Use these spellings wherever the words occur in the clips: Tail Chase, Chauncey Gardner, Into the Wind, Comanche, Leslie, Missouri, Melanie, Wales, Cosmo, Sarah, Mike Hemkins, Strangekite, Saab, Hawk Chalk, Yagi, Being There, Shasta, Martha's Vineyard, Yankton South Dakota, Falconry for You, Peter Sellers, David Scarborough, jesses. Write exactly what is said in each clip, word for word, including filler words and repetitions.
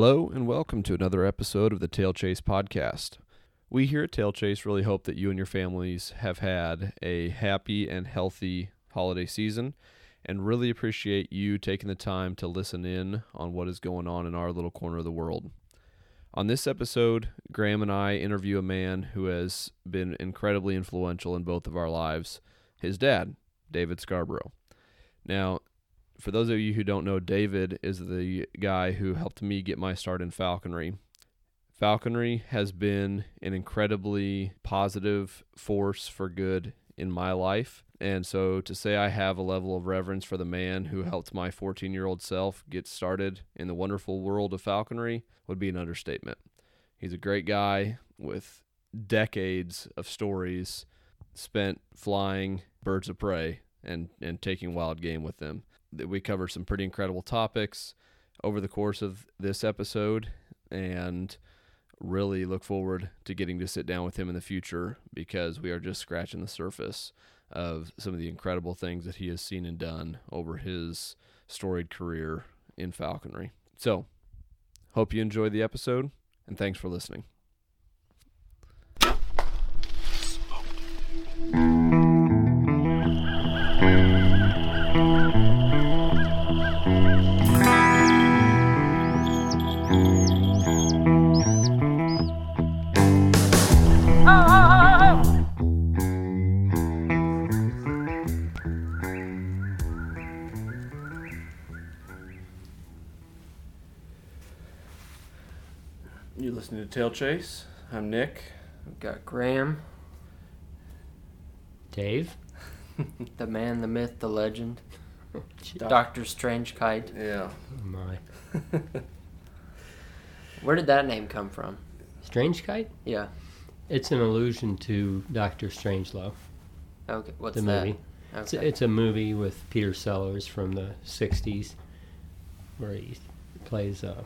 Hello, and welcome to another episode of the Tail Chase podcast. We here at Tail Chase really hope that you and your families have had a happy and healthy holiday season, and really appreciate you taking the time to listen in on what is going on in our little corner of the world. On this episode, Graham and I interview a man who has been incredibly influential in both of our lives, his dad, David Scarborough. Now, for those of you who don't know, David is the guy who helped me get my start in falconry. Falconry has been an incredibly positive force for good in my life. And so to say I have a level of reverence for the man who helped my fourteen-year-old self get started in the wonderful world of falconry would be an understatement. He's a great guy with decades of stories spent flying birds of prey and, and taking wild game with them. That we cover some pretty incredible topics over the course of this episode, and really look forward to getting to sit down with him in the future, because we are just scratching the surface of some of the incredible things that he has seen and done over his storied career in falconry. So, hope you enjoy the episode, and thanks for listening. Tail Chase. I'm Nick. We've got Graham. Dave. The man, the myth, the legend. Doctor Strangekite. Yeah. Oh my. Where did that name come from? Strangekite? Yeah. It's an allusion to Doctor Strangelove. Okay, what's the that? Movie. Okay. It's, it's a movie with Peter Sellers from the sixties where he plays, uh,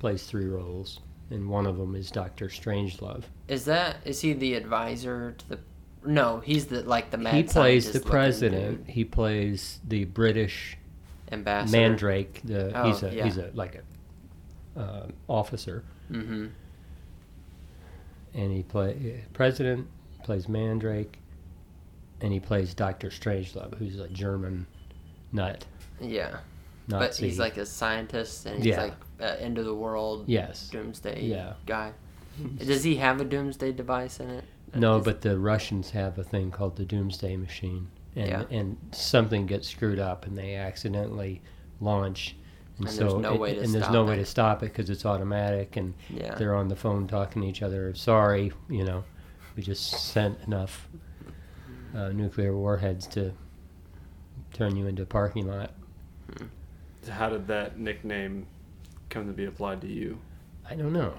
plays three roles. And one of them is Doctor Strangelove. Is that, is he the advisor to the, no, he's the, like the mad scientist. He plays the president. Dude. He plays the British ambassador. Mandrake. The, oh, he's a, yeah. he's a, like a, uh, officer. Mm-hmm. And he play president, plays Mandrake, and he plays Doctor Strangelove, who's a German nut. Yeah. Nazi. But he's like a scientist, and he's yeah. like uh, end of the world, yes. doomsday yeah. guy. Does he have a doomsday device in it? No, Is but the Russians have a thing called the doomsday machine, and yeah. and something gets screwed up, and they accidentally launch, and, and so there's no it, way to and stop there's no it. way to stop it because it's automatic, and yeah. they're on the phone talking to each other. Sorry, you know, we just sent enough uh, nuclear warheads to turn you into a parking lot. Hmm. How did that nickname come to be applied to you? I don't know.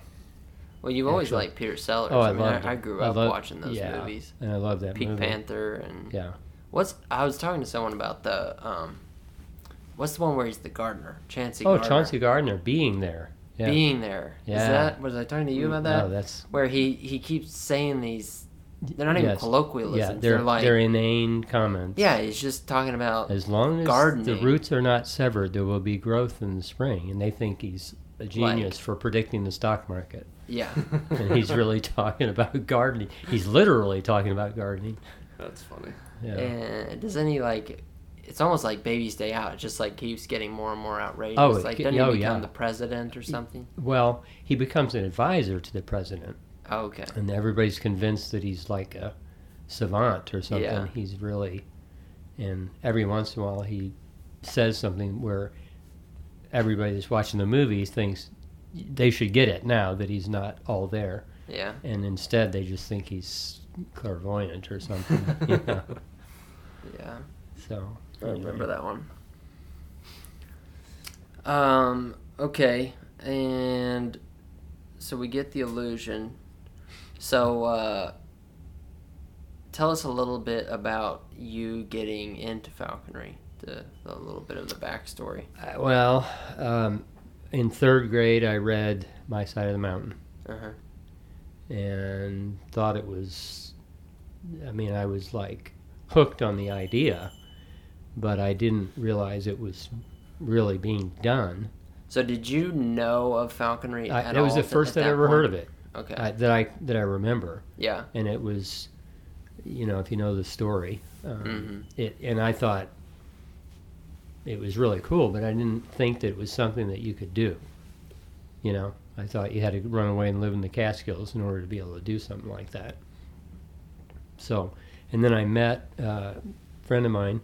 Well, you've always Actually, liked Peter Sellers. Oh, I, I mean, I, I grew up I loved, watching those yeah, movies. And I love that Pink movie. Pink Panther and yeah. What's I was talking to someone about the um, what's the one where he's the gardener? Chauncey. Oh, Gardner. Chauncey Gardner, Being There. Yeah. Being There. Yeah. Is that was I talking to you about that? No, that's where he, he keeps saying these. They're not even yes. colloquialisms. Yeah, they're, they're like they're inane comments. Yeah, he's just talking about as long as gardening. The roots are not severed, there will be growth in the spring. And they think he's a genius like, for predicting the stock market. Yeah, and he's really talking about gardening. He's literally talking about gardening. That's funny. Yeah. And does any like? It's almost like Baby's Day Out. It just like keeps getting more and more outrageous. Oh, like doesn't oh, he become yeah. the president or something? Well, he becomes an advisor to the president. Oh, okay. And everybody's convinced that he's like a savant or something. Yeah. He's really, and every once in a while he says something where everybody that's watching the movies thinks they should get it now that he's not all there. Yeah. And instead they just think he's clairvoyant or something. You know? Yeah. So. I anyway. remember that one. Um. Okay. And. So we get the illusion. So uh, tell us a little bit about you getting into falconry, the, the little bit of the backstory. Uh, well, um, in third grade, I read My Side of the Mountain. Uh-huh. And thought it was, I mean, I was like hooked on the idea, but I didn't realize it was really being done. So did you know of falconry I, at all? It was the first that I ever point? heard of it. Okay. Uh, that I that I remember. Yeah. And it was, you know, if you know the story, um, mm-hmm. it and I thought it was really cool, but I didn't think that it was something that you could do. You know, I thought you had to run away and live in the Catskills in order to be able to do something like that. So, and then I met uh, a friend of mine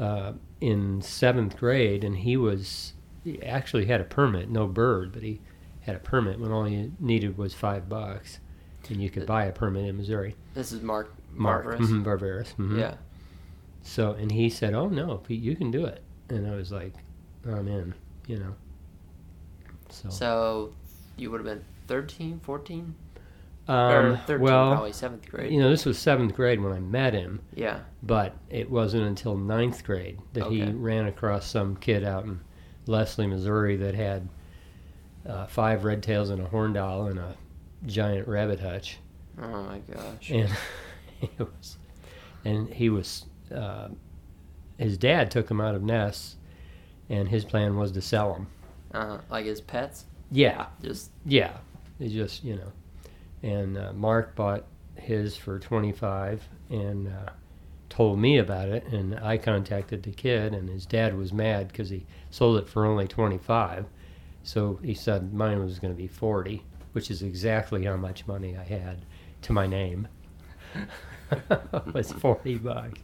uh, in seventh grade, and he was. He actually had a permit, no bird, but he had a permit when all you needed was five bucks, and you could buy a permit in Missouri. This is Mark Mark Barbaris. Mm-hmm, Barbaris. Mm-hmm. Yeah. So, and he said, "Oh no, you can do it," and I was like, "I'm in," you know. So. So, you would have been thirteen, fourteen, um, or thirteen, well, probably seventh grade. You know, this was seventh grade when I met him. Yeah. But it wasn't until ninth grade that okay. he ran across some kid out in Leslie, Missouri, that had uh, five red tails and a horned owl and a giant rabbit hutch. Oh my gosh! And it was, and he was, uh, his dad took him out of nests, and his plan was to sell them. Uh, like his pets? Yeah. Just yeah, it just you know, and uh, Mark bought his for twenty-five and uh, told me about it, and I contacted the kid, and his dad was mad because he sold it for only twenty-five, so he said mine was going to be forty, which is exactly how much money I had to my name. It was forty bucks.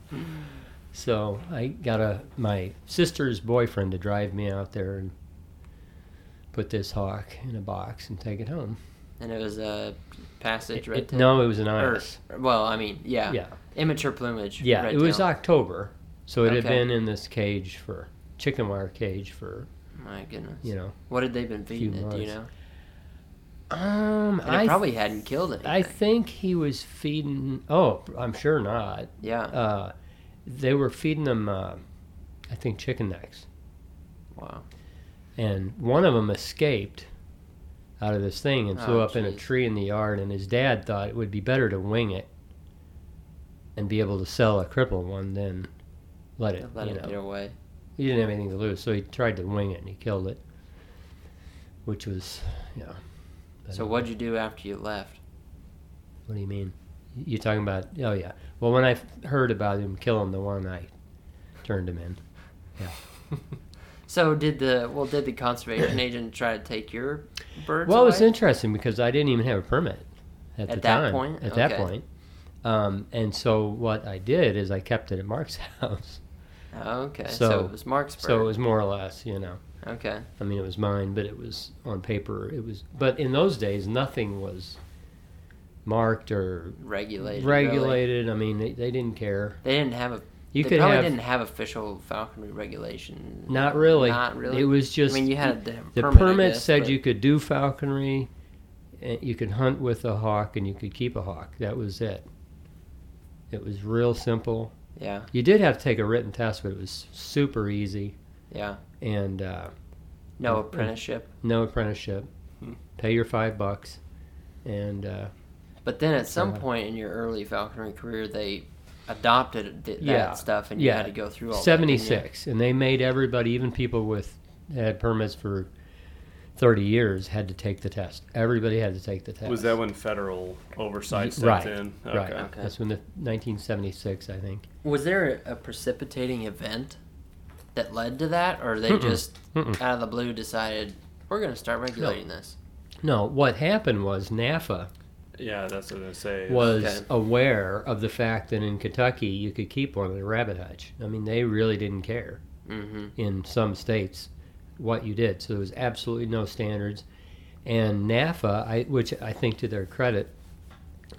So I got a my sister's boyfriend to drive me out there and put this hawk in a box and take it home. And it was a passage red tail? No, it was an iris. Or, well, I mean, yeah. yeah. Immature plumage. Yeah, it was October, so it okay. had been in this cage for, chicken wire cage for, my goodness. You know. What had they been feeding it, months. do you know? Um, and it I probably th- hadn't killed anything. I think he was feeding, oh, I'm sure not. Yeah. Uh, they were feeding them, uh, I think, chicken necks. Wow. And one of them escaped out of this thing and flew oh, up geez. in a tree in the yard, and his dad thought it would be better to wing it and be able to sell a crippled one than let it, let you it know. get away. He didn't have anything to lose, so he tried to wing it and he killed it, which was, you know. So what'd you do after you left? What do you mean? You're talking about, oh yeah. Well, when I heard about him killing the one, I turned him in. Yeah. So did the well did the conservation agent try to take your birds? Well, away? It was interesting because I didn't even have a permit at, at the that time. Point? At okay. that point, um, and so what I did is I kept it at Mark's house. Okay, so, so it was Mark's bird. So it was more or less, you know. Okay. I mean, it was mine, but it was on paper. It was, but in those days, nothing was marked or regulated. Regulated. Really. I mean, they, they didn't care. They didn't have a. You they could probably have, didn't have official falconry regulation. Not really. Not really. It was just. I mean, you had the, the permit, permit guess, said but... you could do falconry, and you could hunt with a hawk, and you could keep a hawk. That was it. It was real simple. Yeah. You did have to take a written test, but it was super easy. Yeah. And uh, no apprenticeship. No apprenticeship. Hmm. Pay your five bucks, and. Uh, but then, at some uh, point in your early falconry career, they. Adopted that yeah. stuff, and you yeah. had to go through all that. seventy-six, and they made everybody, even people with that had permits for thirty years, had to take the test. Everybody had to take the test. Was that when federal oversight stepped right. in? Okay. Right. Okay. That's when the nineteen seventy-six, I think. Was there a precipitating event that led to that, or they Mm-mm. just Mm-mm. out of the blue decided we're going to start regulating no. this? No. What happened was NAFA. Yeah, that's what I was going to say. Was okay. aware of the fact that in Kentucky you could keep one in a rabbit hutch. I mean, they really didn't care mm-hmm. in some states what you did. So there was absolutely no standards. And NAFA, I, which I think to their credit,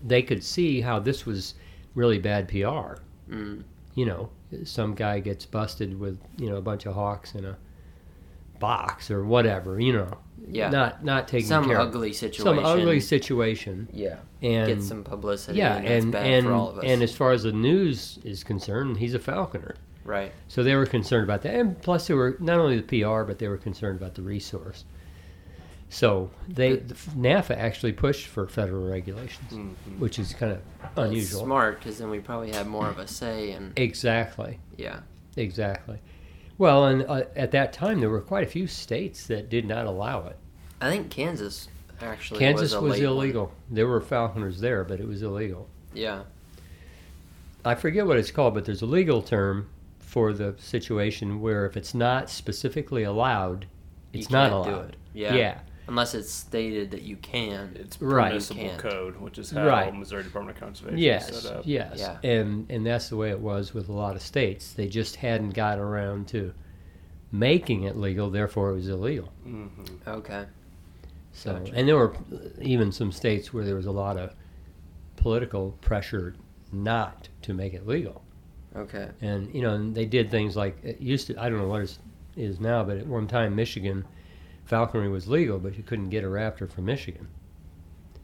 they could see how this was really bad P R. Mm. You know, some guy gets busted with, you know, a bunch of hawks in a box or whatever, you know. Yeah. Not not taking some care. Some ugly situation. Some ugly situation. Yeah. And get some publicity. Yeah, and, and, bad and, for all of us. And as far as the news is concerned, he's a falconer. Right. So they were concerned about that. And plus they were not only the P R, but they were concerned about the resource. So they the, NAFA actually pushed for federal regulations, mm-hmm. which is kind of unusual. That's smart, because then we probably have more of a say. And exactly. Yeah. Exactly. Well, and uh, at that time, there were quite a few states that did not allow it. I think Kansas actually Kansas was, a was illegal. One. There were falconers there, but it was illegal. Yeah. I forget what it's called, but there's a legal term for the situation where if it's not specifically allowed, it's you not allowed. You can't do it. Yeah. yeah. Unless it's stated that you can. It's permissible right. code, which is how right. Missouri Department of Conservation yes. is set up. Yes, yes. Yeah. And, and that's the way it was with a lot of states. They just hadn't got around to making it legal, therefore it was illegal. Mm-hmm. Okay. So, gotcha. And there were even some states where there was a lot of political pressure not to make it legal. Okay. And, you know, and they did things like, it used to, I don't know what it is now, but at one time Michigan, falconry was legal, but you couldn't get a raptor from Michigan.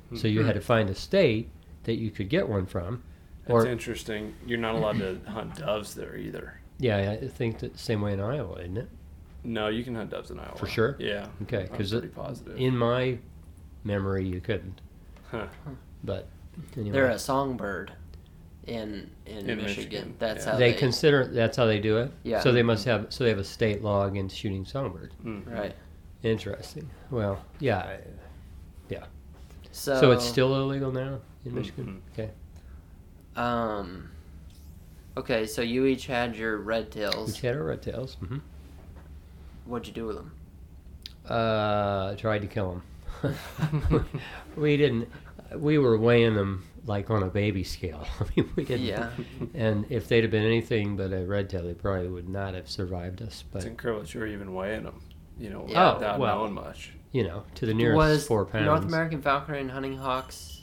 Mm-hmm. So you had to find a state that you could get one from. That's or, interesting. You're not allowed to hunt doves there either. Yeah, I think the same way in Iowa, isn't it? No, you can hunt doves in Iowa. For sure? Yeah. Okay, because in my memory, you couldn't. Huh. But anyway. They're a songbird. In, in in Michigan, Michigan. That's yeah. how they, they consider. That's how they do it. Yeah. So they must have. So they have a state law against shooting songbirds. Mm. Right. Interesting. Well, yeah, yeah. So, so it's still illegal now in Michigan. Mm-hmm. Okay. Um. Okay, so you each had your red tails. Each had our red tails. Mm-hmm. What'd you do with them? Uh, tried to kill them. We didn't. We were weighing them. Like on a baby scale. I mean, we didn't. Yeah. And if they'd have been anything but a red tail, they probably would not have survived us. But it's incredible that you were even weighing them, you know, yeah. without oh, well, knowing much. You know, to the nearest was four pounds. North American falconry and hunting hawks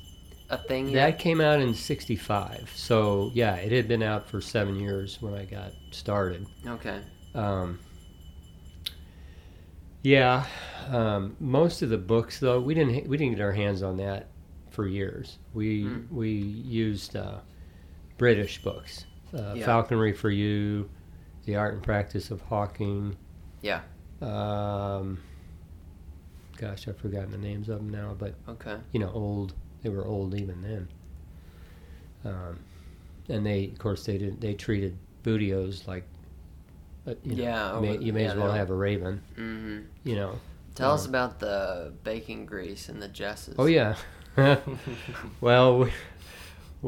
a thing yet? That came out in sixty-five. So, yeah, it had been out for seven years when I got started. Okay. Um, yeah. Um, most of the books, though, we didn't we didn't get our hands on that. For years, we mm. we used uh, British books, uh, yeah. Falconry for You, The Art and Practice of Hawking. Yeah. Um, gosh, I've forgotten the names of them now, but okay. you know, old they were old even then. Um, and they, of course, they did they treated bootios like, uh, you know, yeah, may, you may yeah, as well have a raven, mm-hmm. you know. Tell um, us about the baking grease and the jesses. Oh yeah. Well, we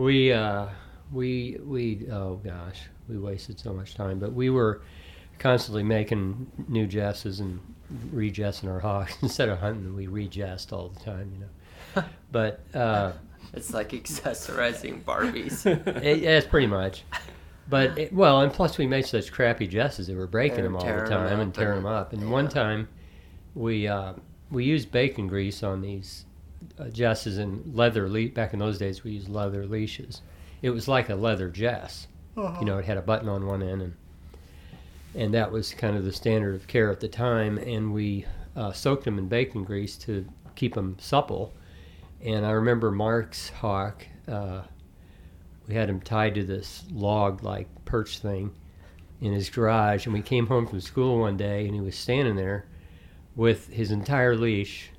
we uh, we, we oh gosh, we wasted so much time. But we were constantly making new jesses and re-jessing our hawks instead of hunting. We re-jessed all the time, you know. But uh, it's like accessorizing Barbies. It, it's pretty much. But it, well, and plus we made such crappy jesses; they were breaking them all the time and tearing them up. And yeah. one time, we uh, we used bacon grease on these. Uh, jesses and leather le- back in those days we used leather leashes. It was like a leather jess. Uh-huh. You know, it had a button on one end, and and that was kind of the standard of care at the time. And we uh, soaked them in bacon grease to keep them supple. And I remember Mark's hawk, uh, we had him tied to this log like perch thing in his garage, and we came home from school one day and he was standing there with his entire leash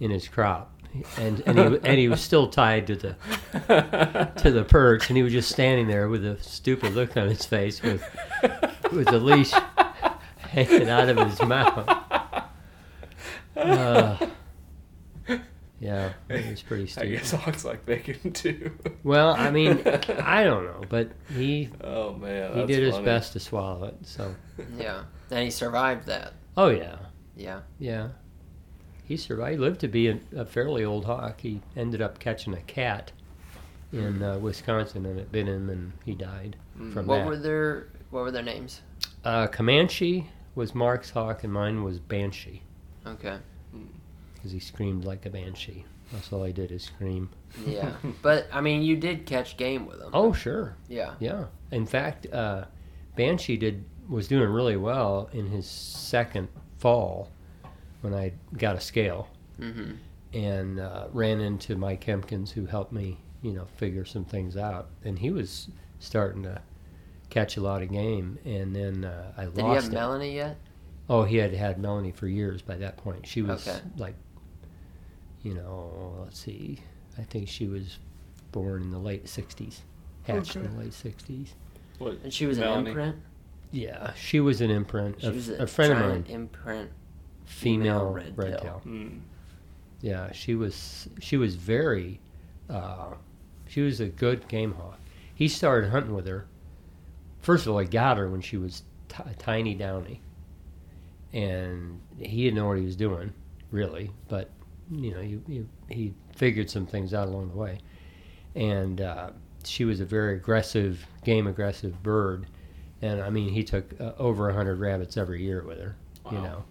in his crop. And and he, and he was still tied to the to the perch, and he was just standing there with a stupid look on his face, with with the leash hanging out of his mouth. Uh, yeah, it was pretty stupid. I guess hawks like bacon too. Well, I mean, I don't know, but he oh man, he did funny. his best to swallow it. So yeah, and he survived that. Oh yeah, yeah, yeah. He survived. He lived to be a, a fairly old hawk. He ended up catching a cat in uh, Wisconsin, and it bit him, and he died mm. from what that. What were their What were their names? Uh, Comanche was Mark's hawk, and mine was Banshee. Okay. Because he screamed like a banshee. That's all I did is scream. Yeah, but I mean, you did catch game with him. Oh sure. Yeah. Yeah. In fact, uh, Banshee did was doing really well in his second fall. When I got a scale mm-hmm. and uh, ran into Mike Hemkins, who helped me, you know, figure some things out, and he was starting to catch a lot of game. And then uh, I Did lost. Did he have it. Melanie yet? Oh, he had had Melanie for years by that point. She was okay. like, you know, let's see, I think she was born in the late sixties, hatched okay. in the late sixties. What? And she was Melanie? An imprint. Yeah, she was an imprint. She a, was a, a friend of mine. Imprint. Female, female red, red tail. tail. Mm. Yeah, she was. She was very. Uh, she was a good game hawk. He started hunting with her. First of all, he got her when she was t- a tiny downy, and he didn't know what he was doing really. But you know, you, you, he figured some things out along the way, and uh, she was a very aggressive, game aggressive bird. And I mean, he took uh, over a hundred rabbits every year with her, wow. you know,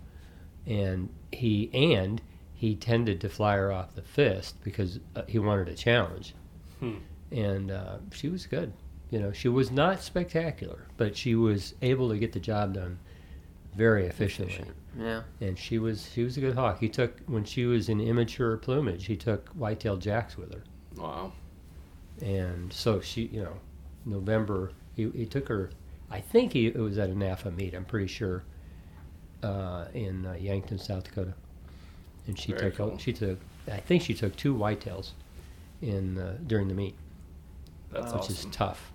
and he and he tended to fly her off the fist because uh, he wanted a challenge, hmm. and uh, she was good. You know, she was not spectacular, but she was able to get the job done very efficiently. Efficient. Yeah, and she was she was a good hawk. He took when she was in immature plumage, he took white-tailed jacks with her. Wow, and so she, you know, November he he took her. I think he, it was at a NAFA meet, I'm pretty sure, uh, in uh, Yankton, South Dakota. And she Very took, cool. she took, I think she took two whitetails in uh, during the meet. That's which awesome. Is tough.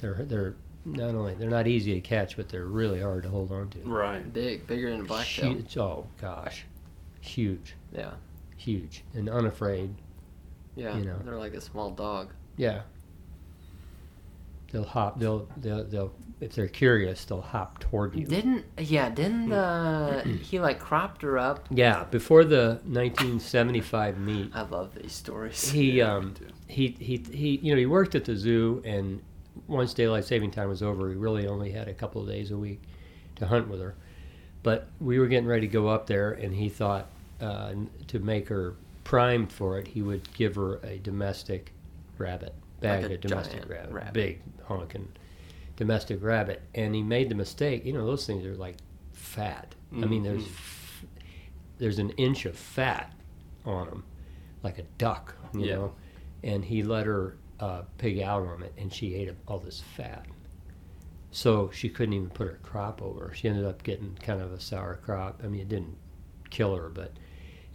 They're they're not only they're not easy to catch, but they're really hard to hold on to. Right, big, bigger than a blacktail. Oh gosh, huge. Yeah, huge and unafraid. Yeah, you know. They're like a small dog. Yeah. They'll hop. They'll, they'll. They'll. If they're curious, they'll hop toward you. Didn't? Yeah. Didn't the he like cropped her up? Yeah. Before the nineteen seventy-five meet. I love these stories. He yeah, um. He, he he You know, he worked at the zoo, and once daylight saving time was over, he really only had a couple of days a week to hunt with her. But we were getting ready to go up there, and he thought uh, to make her primed for it, he would give her a domestic rabbit. Bag like a of domestic rabbit, rabbit, big honking domestic rabbit, and he made the mistake. You know, those things are like fat. Mm-hmm. I mean, there's f- there's an inch of fat on them, like a duck. You yeah. know, and he let her uh, pig out on it, and she ate up all this fat. So she couldn't even put her crop over. She ended up getting kind of a sour crop. I mean, it didn't kill her, but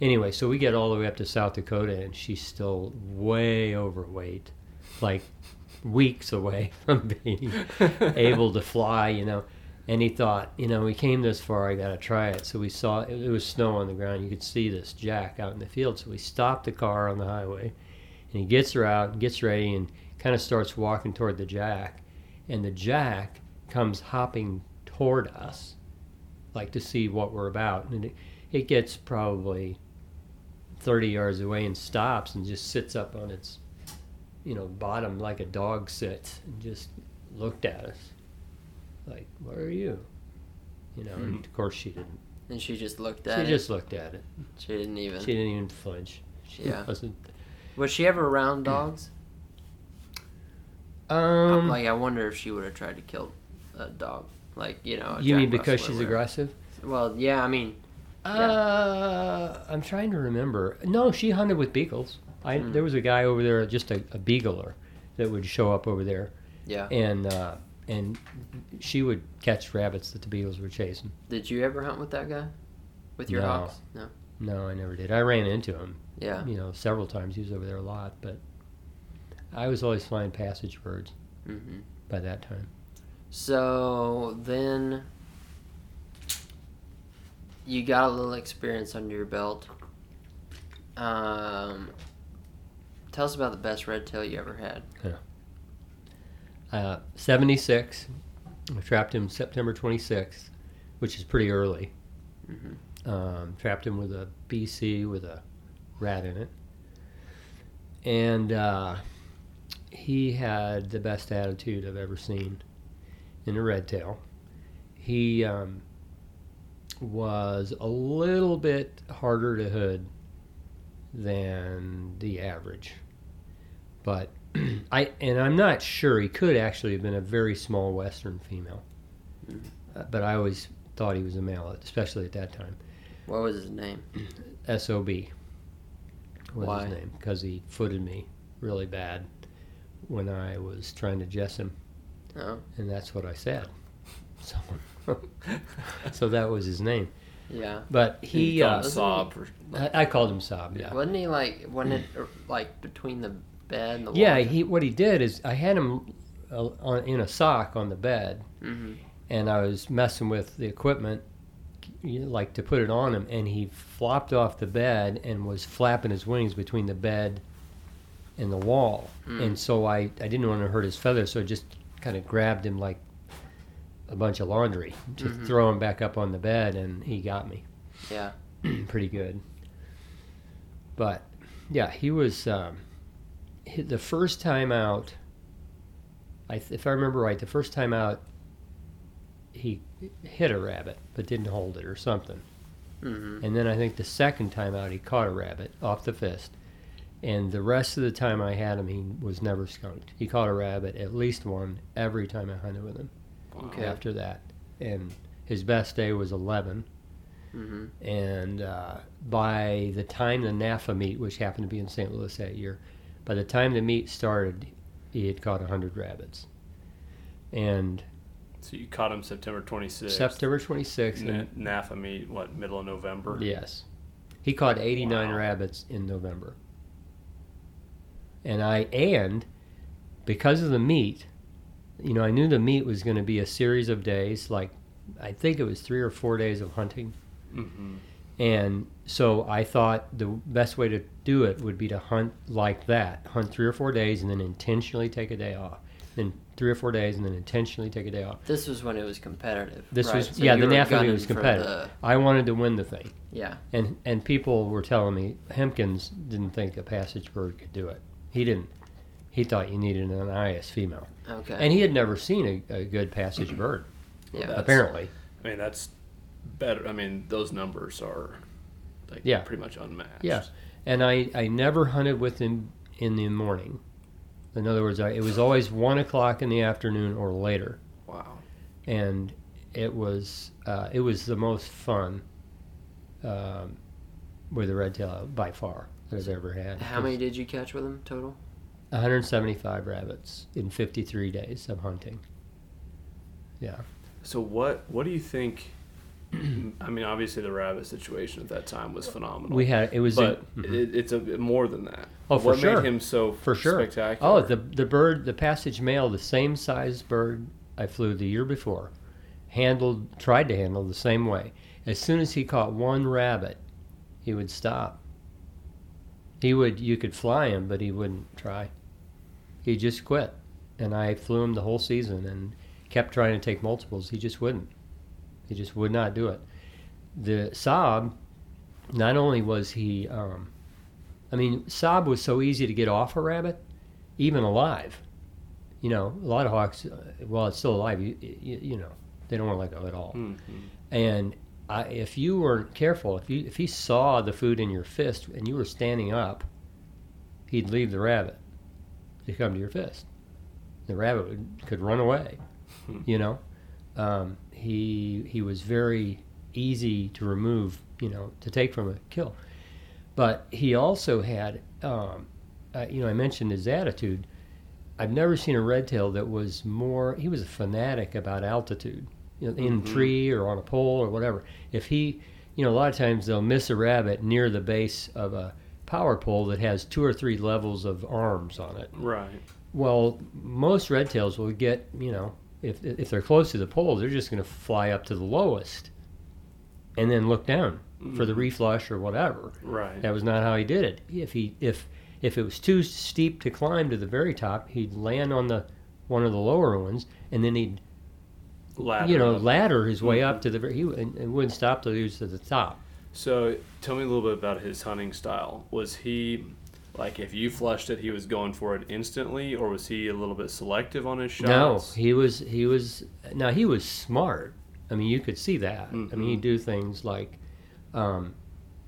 anyway. So we get all the way up to South Dakota, and she's still way overweight. Like weeks away from being able to fly, you know. And he thought, you know, we came this far, I gotta try it. So we saw it, it was snow on the ground. You could see this jack out in the field. So we stopped the car on the highway, and he gets her out and gets ready and kind of starts walking toward the jack. And the jack comes hopping toward us, like to see what we're about. And it, it gets probably thirty yards away and stops and just sits up on its, you know, bottom like a dog sits, and just looked at us like, "Where are you?" You know, mm-hmm. and of course she didn't. And she just looked at she it. She just looked at it. She didn't even. She didn't even flinch. She yeah. wasn't. Was she ever around dogs? Um, I'm like, I wonder if she would have tried to kill a dog. Like, you know. A you mean because she's aggressive? Well, yeah. I mean. Yeah. Uh, I'm trying to remember. No, she hunted with beagles. I, there was a guy over there, just a, a beagler, that would show up over there. Yeah. And uh, and she would catch rabbits that the beagles were chasing. Did you ever hunt with that guy? With your no. hawks? No. No, I never did. I ran into him. Yeah. You know, several times. He was over there a lot, but I was always flying passage birds mm-hmm. by that time. So then you got a little experience under your belt. Um. Tell us about the best red tail you ever had. Yeah. Uh, seventy-six. I trapped him September twenty-sixth, which is pretty early. Mm-hmm. Um, trapped him with a B C with a rat in it. And uh, he had the best attitude I've ever seen in a red tail. He um, was a little bit harder to hood than the average. But I and I'm not sure he could actually have been a very small Western female, uh, but I always thought he was a male, especially at that time. What was his name? S O B. What Why? Was his name? Because he footed me really bad when I was trying to jess him. Oh. And that's what I said. So, so that was his name. Yeah, but he, he uh, Sob. Or, like, I, I called him Sob. Yeah, wasn't he like when it like between the bed and the yeah? Water? He what he did is I had him uh, on, in a sock on the bed, mm-hmm. and I was messing with the equipment, you know, like to put it on him, and he flopped off the bed and was flapping his wings between the bed and the wall. Mm. And so I, I didn't want to hurt his feathers, so I just kind of grabbed him like a bunch of laundry to mm-hmm. throw him back up on the bed, and he got me. Yeah. Pretty good. But, yeah, he was... Um, he, the first time out, I, if I remember right, the first time out, he hit a rabbit but didn't hold it or something. Mm-hmm. And then I think the second time out, he caught a rabbit off the fist. And the rest of the time I had him, he was never skunked. He caught a rabbit, at least one, every time I hunted with him. Okay. After that. And his best day was eleven. Mm-hmm. And uh, by the time the NAFA meet, which happened to be in Saint Louis that year, by the time the meet started, he had caught one hundred rabbits. And so you caught him September twenty-sixth. September twenty-sixth. N- NAFA meet, what, middle of November? Yes. He caught eighty-nine wow. rabbits in November. And I, and because of the meet, you know, I knew the meet was going to be a series of days, like I think it was three or four days of hunting. Mm-hmm. And so I thought the best way to do it would be to hunt like that, hunt three or four days and then intentionally take a day off. Then three or four days and then intentionally take a day off. This was when it was competitive. This right? was so yeah, the NAFA meet was competitive. The... I wanted to win the thing. Yeah. And and people were telling me Hemkins didn't think a passage bird could do it. He didn't. He thought you needed an I S female. Okay. And he had never seen a, a good passage bird, yeah, apparently. I mean, that's better. I mean, those numbers are like yeah. pretty much unmatched. Yeah. And I, I never hunted with him in the morning. In other words, I, it was always one o'clock in the afternoon or later. Wow. And it was uh, it was the most fun um, with a redtail by far that I've ever had. How many did you catch with him total? one hundred seventy-five rabbits in fifty-three days of hunting. Yeah. So what what do you think? I mean, obviously the rabbit situation at that time was phenomenal. We had it was, but a, mm-hmm. it, it's a more than that. Oh, for what sure. What made him so for sure. spectacular? Oh, the the bird, the passage male, the same size bird I flew the year before, handled tried to handle the same way. As soon as he caught one rabbit, he would stop. He would you could fly him, but he wouldn't try. He just quit, and I flew him the whole season and kept trying to take multiples. He just wouldn't. He just would not do it. The Saab, not only was he, um, I mean, Saab was so easy to get off a rabbit, even alive. You know, a lot of hawks, well, it's still alive, you, you, you know, they don't want to let go at all. Mm-hmm. And I, if you weren't careful, if you if he saw the food in your fist and you were standing up, he'd leave the rabbit to come to your fist. The rabbit would, could run away, you know. Um, he he was very easy to remove, you know, to take from a kill. But he also had, um, uh, you know, I mentioned his attitude. I've never seen a redtail that was more, he was a fanatic about altitude, you know, in mm-hmm. a tree or on a pole or whatever. If he, you know, a lot of times they'll miss a rabbit near the base of a power pole that has two or three levels of arms on it. Right. Well, most redtails will get, you know, If if they're close to the pole, they're just going to fly up to the lowest and then look down for the reflush or whatever. Right. That was not how he did it. If he if if it was too steep to climb to the very top, he'd land on the one of the lower ones and then he'd ladder, you know, ladder his way mm-hmm. up to the very he and, and wouldn't stop till he was at the top. So tell me a little bit about his hunting style. Was he like, if you flushed it, he was going for it instantly, or was he a little bit selective on his shots? No, he was, he was, now he was smart. I mean, you could see that. Mm-hmm. I mean, he'd do things like, um,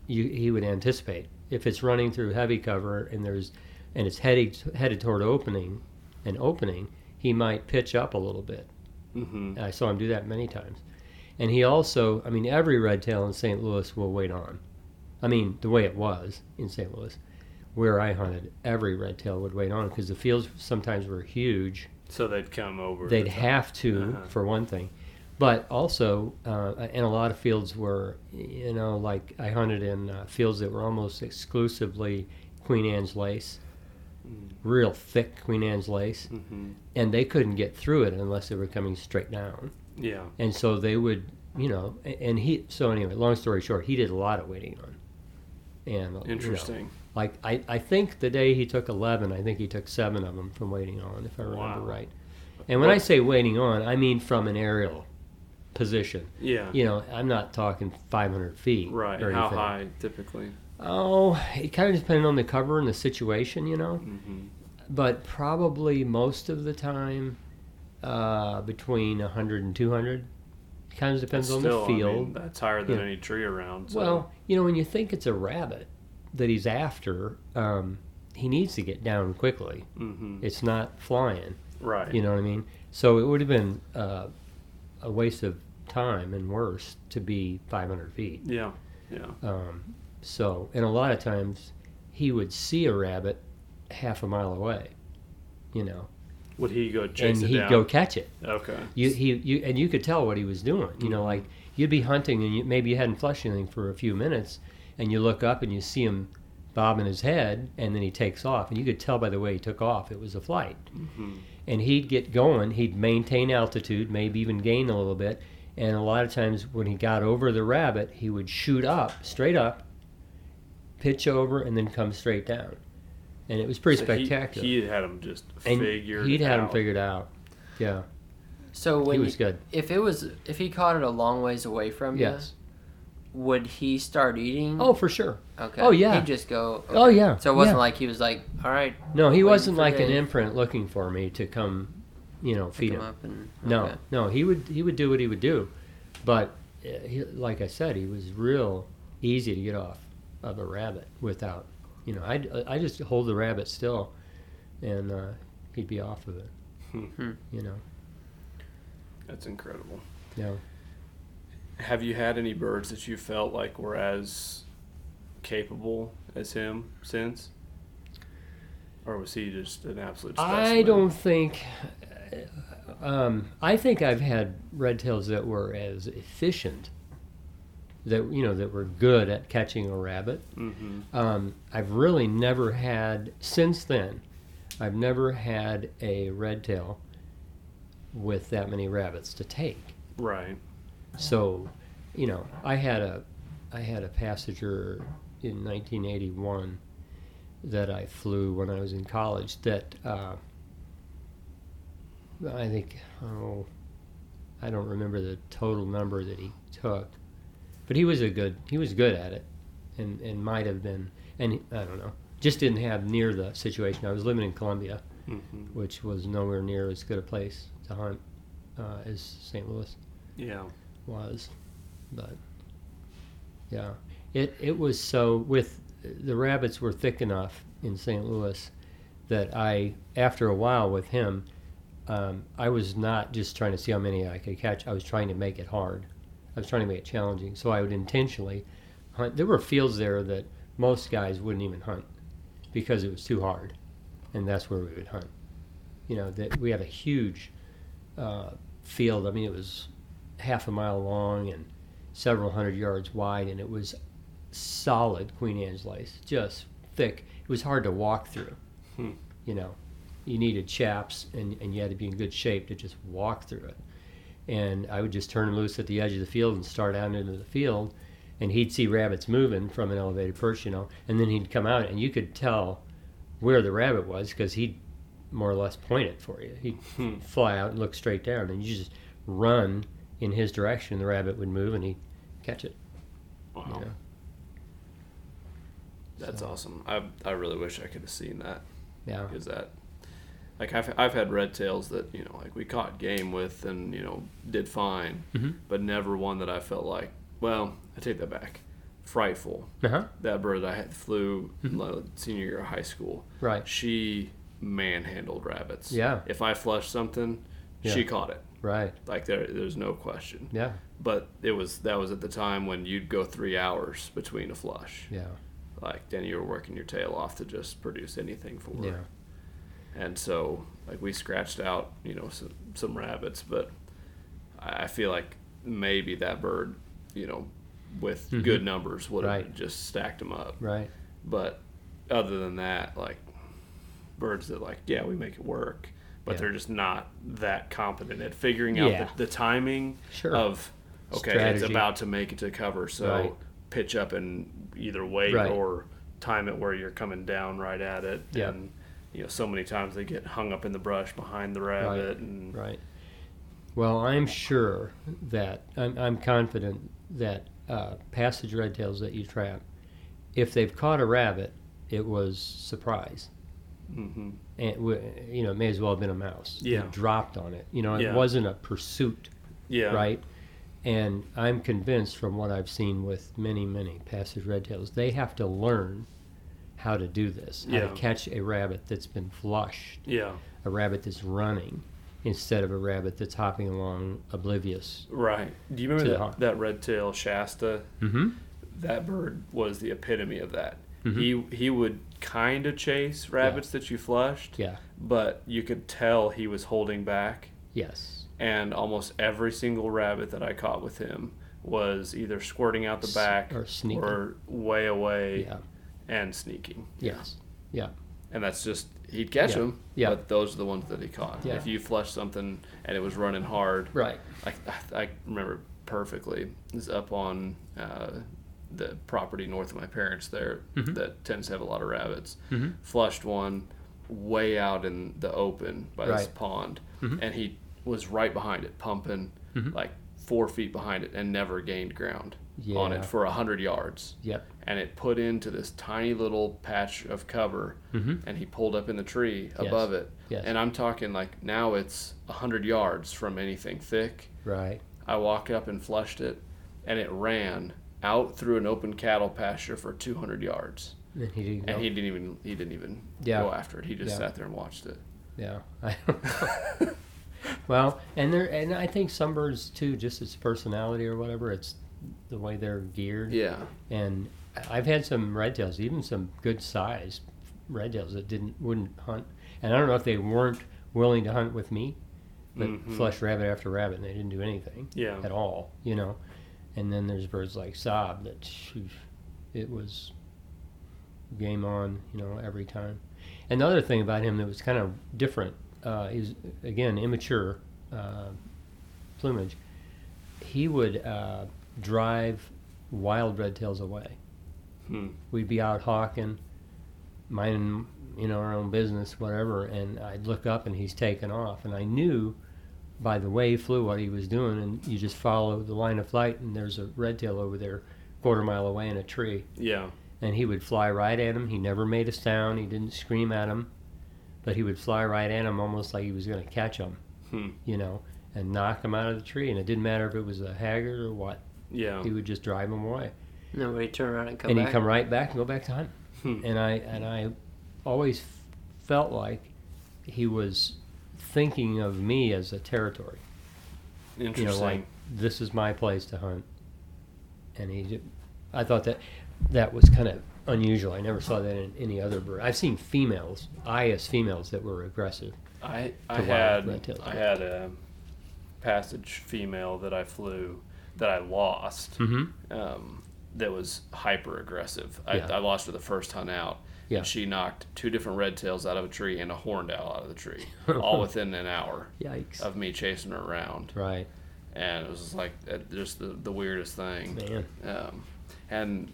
you, he would anticipate. If it's running through heavy cover and there's, and it's headed, headed toward opening, an opening, he might pitch up a little bit. Mm-hmm. I saw him do that many times. And he also, I mean, every redtail in Saint Louis will wait on. I mean, the way it was in Saint Louis. Where I hunted, every redtail would wait on because the fields sometimes were huge. So they'd come over. They'd have to, uh-huh. for one thing. But also, uh, and a lot of fields were, you know, like I hunted in uh, fields that were almost exclusively Queen Anne's lace, mm. real thick Queen Anne's lace, mm-hmm. and they couldn't get through it unless they were coming straight down. Yeah. And so they would, you know, and he, so anyway, long story short, he did a lot of waiting on. And Interesting. You know, like, I, I think the day he took eleven, I think he took seven of them from waiting on, if I remember wow. right. And when well, I say waiting on, I mean from an aerial position. Yeah. You know, I'm not talking five hundred feet. Right. Or How anything. High, typically? Oh, it kind of depended on the cover and the situation, you know. Mm-hmm. But probably most of the time, uh, between one hundred and two hundred. It kind of depends that's on still, the field. I mean, that's higher than yeah. any tree around. So. Well, you know, when you think it's a rabbit that he's after, um, he needs to get down quickly. Mm-hmm. It's not flying. Right. You know what I mean? So it would have been uh, a waste of time and worse to be five hundred feet. Yeah, yeah. Um, so, and a lot of times he would see a rabbit half a mile away, you know. Would he go chase and it he'd down? Go catch it. Okay. You, he, you, and you could tell what he was doing. You know, like you'd be hunting and you, maybe you hadn't flushed anything for a few minutes, and you look up and you see him bobbing his head, and then he takes off. And you could tell by the way he took off, it was a flight. Mm-hmm. And he'd get going. He'd maintain altitude, maybe even gain a little bit. And a lot of times when he got over the rabbit, he would shoot up, straight up, pitch over, and then come straight down. And it was pretty so spectacular. He, he had him just and figured he'd out. He'd had him figured out. Yeah. So when he was you, good. If it was, if he caught it a long ways away from yes. you, would he start eating? Oh, for sure. Okay. Oh, yeah. He'd just go. Okay. Oh, yeah. So it wasn't yeah. like he was like, all right. No, he wasn't like an imprint looking for me to come, you know, feed him. him. Up and, no, okay. no, he would he would do what he would do, but he, like I said, he was real easy to get off of a rabbit without. You know, I I just hold the rabbit still, and uh, he'd be off of it. Mm-hmm. You know, that's incredible. Yeah. Have you had any birds that you felt like were as capable as him since, or was he just an absolute specimen? I don't think. Um, I think I've had redtails that were as efficient. That you know that were good at catching a rabbit. Mm-hmm. Um, I've really never had since then. I've never had a red tail with that many rabbits to take. Right. So, you know, I had a, I had a passenger in nineteen eighty-one that I flew when I was in college. That uh, I think oh, I don't remember the total number that he took. But he was a good, he was good at it, and, and might have been, and I don't know, just didn't have near the situation. I was living in Columbia, mm-hmm. which was nowhere near as good a place to hunt uh, as Saint Louis yeah. was. But yeah, it it was so with the rabbits were thick enough in Saint Louis that I, after a while with him, um, I was not just trying to see how many I could catch. I was trying to make it hard. I was trying to make it challenging, so I would intentionally hunt. There were fields there that most guys wouldn't even hunt because it was too hard, and that's where we would hunt. You know, that we had a huge uh, field. I mean, it was half a mile long and several hundred yards wide, and it was solid Queen Anne's lace, just thick. It was hard to walk through. Hmm. You know, you needed chaps, and, and you had to be in good shape to just walk through it. And I would just turn him loose at the edge of the field and start out into the field, and he'd see rabbits moving from an elevated perch, you know, and then he'd come out, and you could tell where the rabbit was because he'd more or less point it for you. He'd hmm. fly out and look straight down, and you just run in his direction, the rabbit would move, and he'd catch it. Wow. You know? That's so. awesome. I I really wish I could have seen that. Yeah. Because that... Like, I've, I've had red tails that, you know, like, we caught game with and, you know, did fine, mm-hmm. but never one that I felt like, well, I take that back. Frightful. Uh-huh. That bird I had flew mm-hmm. senior year of high school. Right. She manhandled rabbits. Yeah. If I flushed something, yeah. she caught it. Right. Like, there, there's no question. Yeah. But it was, that was at the time when you'd go three hours between a flush. Yeah. Like, then you were working your tail off to just produce anything for her. Yeah. And so, like, we scratched out, you know, some, some rabbits, but I feel like maybe that bird, you know, with mm-hmm. good numbers would have right. just stacked them up. Right. But other than that, like, birds that, like, yeah, we make it work, but yeah. they're just not that competent at figuring out yeah. the, the timing sure. of, okay, strategy. It's about to make it to cover, so right. pitch up and either wait right. or time it where you're coming down right at it. Yep. And, you know, so many times they get hung up in the brush behind the rabbit. Right. And right. Well, I'm sure that, I'm, I'm confident that uh, passage redtails that you trap, if they've caught a rabbit, it was surprise. Mm-hmm. And it, you know, it may as well have been a mouse. Yeah. It dropped on it. You know, it yeah. wasn't a pursuit. Yeah. Right? And I'm convinced from what I've seen with many, many passage redtails, they have to learn how to do this, how yeah. to catch a rabbit that's been flushed, yeah. a rabbit that's running, instead of a rabbit that's hopping along oblivious. Right. Do you remember that, that red-tailed Shasta? Mm-hmm. That bird was the epitome of that. Mm-hmm. He he would kind of chase rabbits yeah. that you flushed, yeah. but you could tell he was holding back. Yes. And almost every single rabbit that I caught with him was either squirting out the back or, sneaking. or way away yeah. and sneaking. Yes. Yeah. And that's just, he'd catch yeah. them, yeah. but those are the ones that he caught. Yeah. If you flushed something and it was running hard. Right. I, I, I remember perfectly. It was up on uh, the property north of my parents there mm-hmm. that tends to have a lot of rabbits. Mm-hmm. Flushed one way out in the open by right. this pond. Mm-hmm. And he was right behind it, pumping mm-hmm. like four feet behind it, and never gained ground yeah. on it for a hundred yards. Yep. And it put into this tiny little patch of cover, mm-hmm. and he pulled up in the tree yes. above it. Yes. And I'm talking like now it's a hundred yards from anything thick. Right. I walked up and flushed it, and it ran out through an open cattle pasture for two hundred yards. And he didn't, and he didn't even, he didn't even yeah. go after it. He just yeah. sat there and watched it. Yeah. I don't know. Well, and there, and I think some birds too, just its personality or whatever, it's the way they're geared. Yeah. And I've had some redtails, even some good size redtails that didn't wouldn't hunt, and I don't know if they weren't willing to hunt with me, but mm-hmm. flushed rabbit after rabbit, and they didn't do anything. Yeah. At all, you know. And then there's birds like Saab that, it was game on, you know, every time. And the other thing about him that was kind of different. Uh, he's again immature uh, plumage. He would uh, drive wild redtails away. Hmm. We'd be out hawking, minding you know our own business, whatever, and I'd look up and he's taking off, and I knew by the way he flew what he was doing. And you just follow the line of flight, and there's a redtail over there, quarter mile away in a tree. Yeah, and he would fly right at him. He never made a sound. He didn't scream at him. But he would fly right at him almost like he was going to catch him, hmm. you know, and knock him out of the tree. And it didn't matter if it was a haggard or what. Yeah. He would just drive him away. No, he'd turn around and come and back. And he'd come right back and go back to hunt. Hmm. And I and I always felt like he was thinking of me as a territory. Interesting. You know, like, this is my place to hunt. And he did, I thought that that was kind of unusual. I never saw that in any other bird. I've seen females, I S females, that were aggressive. I I had I had a passage female that I flew that I lost. Mm-hmm. Um, that was hyper aggressive. I, yeah. I lost her the first hunt out. Yeah. And she knocked two different redtails out of a tree and a horned owl out of the tree, all within an hour. Yikes. Of me chasing her around. Right. And it was just like just the, the weirdest thing. Man. Um, and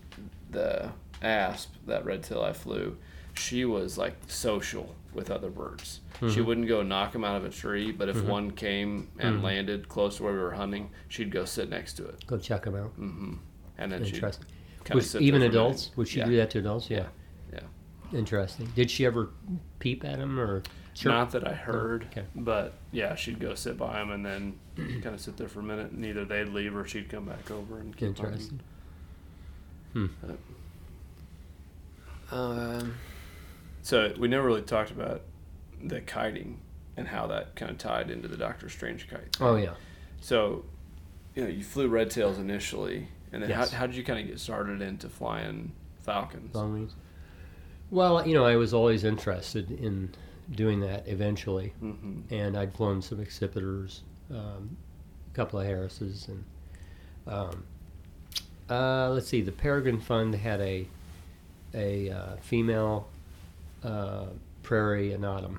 the asp, that redtail I flew, she was like social with other birds. Mm-hmm. She wouldn't go knock them out of a tree, but if mm-hmm. one came and mm-hmm. landed close to where we were hunting, she'd go sit next to it. Go check them out. Mm-hmm. And then she even adults. Would she yeah. do that to adults? Yeah. yeah. Yeah. Interesting. Did she ever peep at them or? Chirp? Not that I heard. Oh, okay. But yeah, she'd go sit by them and then kind of sit there for a minute, and either they'd leave or she'd come back over and keep Interesting. Hunting. Hmm. Uh, Um, so we never really talked about the kiting and how that kind of tied into the Doctor Strange kite. Oh yeah. So, you know, you flew redtails initially, and then yes. how, how did you kind of get started into flying falcons? Falcons. Well, you know, I was always interested in doing that eventually, mm-hmm. and I'd flown some exhibitors, um, a couple of Harrises, and um, uh, let's see, the Peregrine Fund had a. a uh, female uh, prairie anatom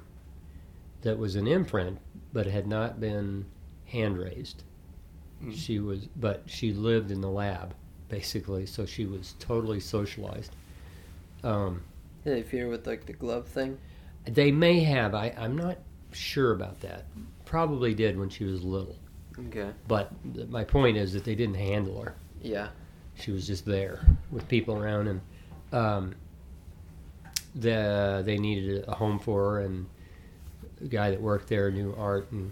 that was an imprint, but had not been hand raised. Mm. She was, but she lived in the lab, basically, so she was totally socialized. Um, Did they fear with like the glove thing? They may have. I, I'm not sure about that. Probably did when she was little. Okay. But th- my point is that they didn't handle her. Yeah. She was just there with people around, and um, the they needed a home for her, and the guy that worked there knew Art and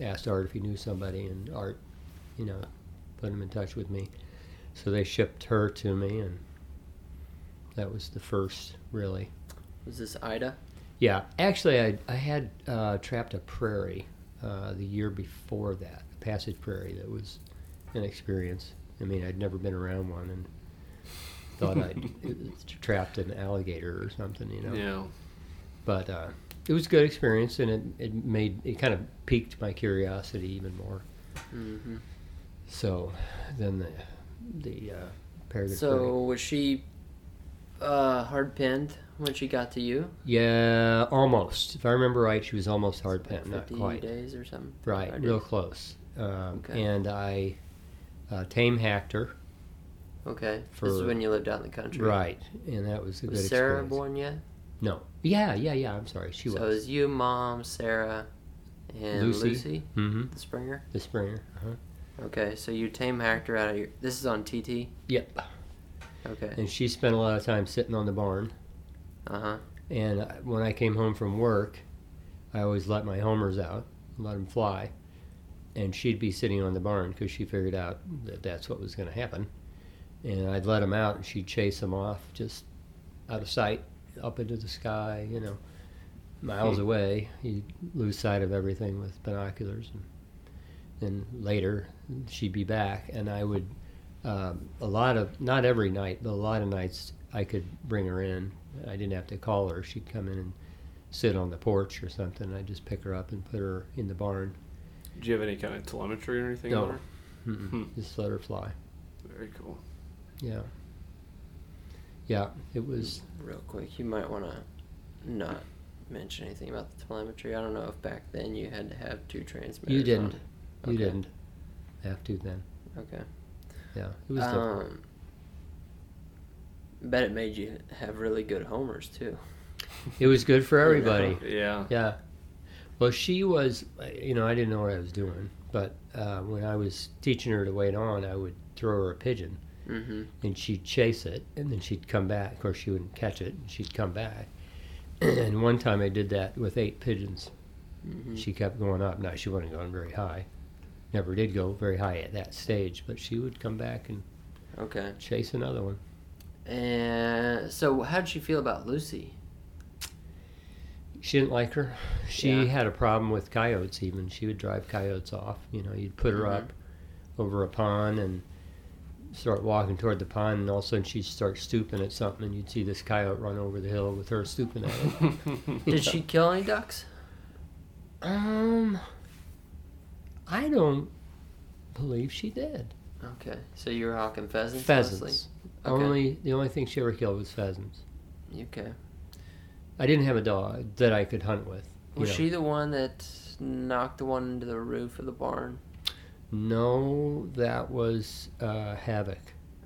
asked Art if he knew somebody, and Art, you know, put him in touch with me. So they shipped her to me, and that was the first, really. Was this Ida? Yeah. Actually, I I had uh, trapped a prairie uh, the year before that, a passage prairie that was an experience. I mean, I'd never been around one and thought I'd trapped an alligator or something, you know. Yeah. But uh, it was a good experience, and it, it made it kind of piqued my curiosity even more. Mm-hmm. So then the the uh, paragraph. So prairie. Was she uh, hard pinned when she got to you? Yeah, almost. If I remember right, she was almost hard pinned, like not quite. fifty days or something. Right, real close. Um, okay. And I. Uh, tame hacked her. Okay. For, this is when you lived out in the country. Right. And that was a was good Sarah experience. Was Sarah born yet? No. Yeah, yeah, yeah. I'm sorry. She so was. So it was you, Mom, Sarah, and Lucy. Lucy? Mm-hmm. The Springer? The Springer. Uh-huh. Okay. So you tame hacked her out of your... This is on T T? Yep. Okay. And she spent a lot of time sitting on the barn. Uh-huh. And when I came home from work, I always let my homers out, let them fly. And she'd be sitting on the barn because she figured out that that's what was going to happen. And I'd let them out, and she'd chase them off just out of sight, up into the sky, you know, miles away. You'd lose sight of everything with binoculars. And then later, she'd be back, and I would, um, a lot of, not every night, but a lot of nights I could bring her in. I didn't have to call her. She'd come in and sit on the porch or something. I'd just pick her up and put her in the barn. Do you have any kind of telemetry or anything? No. Or? Hmm. Just let her fly. Very cool. Yeah. Yeah, it was... Real quick, you might want to not mention anything about the telemetry. I don't know if back then you had to have two transmitters. You didn't. On. You okay. didn't have to then. Okay. Yeah, it was different. Um, I bet it made you have really good homers, too. It was good for everybody. You know? Yeah. Yeah. Well, she was, you know, I didn't know what I was doing, but uh, when I was teaching her to wait on, I would throw her a pigeon, mm-hmm. and she'd chase it, and then she'd come back. Of course, she wouldn't catch it, and she'd come back. And one time I did that with eight pigeons. Mm-hmm. She kept going up. Now, she wasn't going very high. Never did go very high at that stage, but she would come back and okay. chase another one. And so how did she feel about Lucy? She didn't like her. She yeah. had a problem with coyotes even. She would drive coyotes off. You know, you'd put her mm-hmm. up over a pond and start walking toward the pond, and all of a sudden she'd start stooping at something, and you'd see this coyote run over the hill with her stooping at it. Did she kill any ducks? Um, I don't believe she did. Okay. So you were hawking pheasants? Pheasants. Mostly? Okay. Only, the only thing she ever killed was pheasants. Okay. I didn't have a dog that I could hunt with. Was know. she the one that knocked the one into the roof of the barn? No, that was uh, Havoc.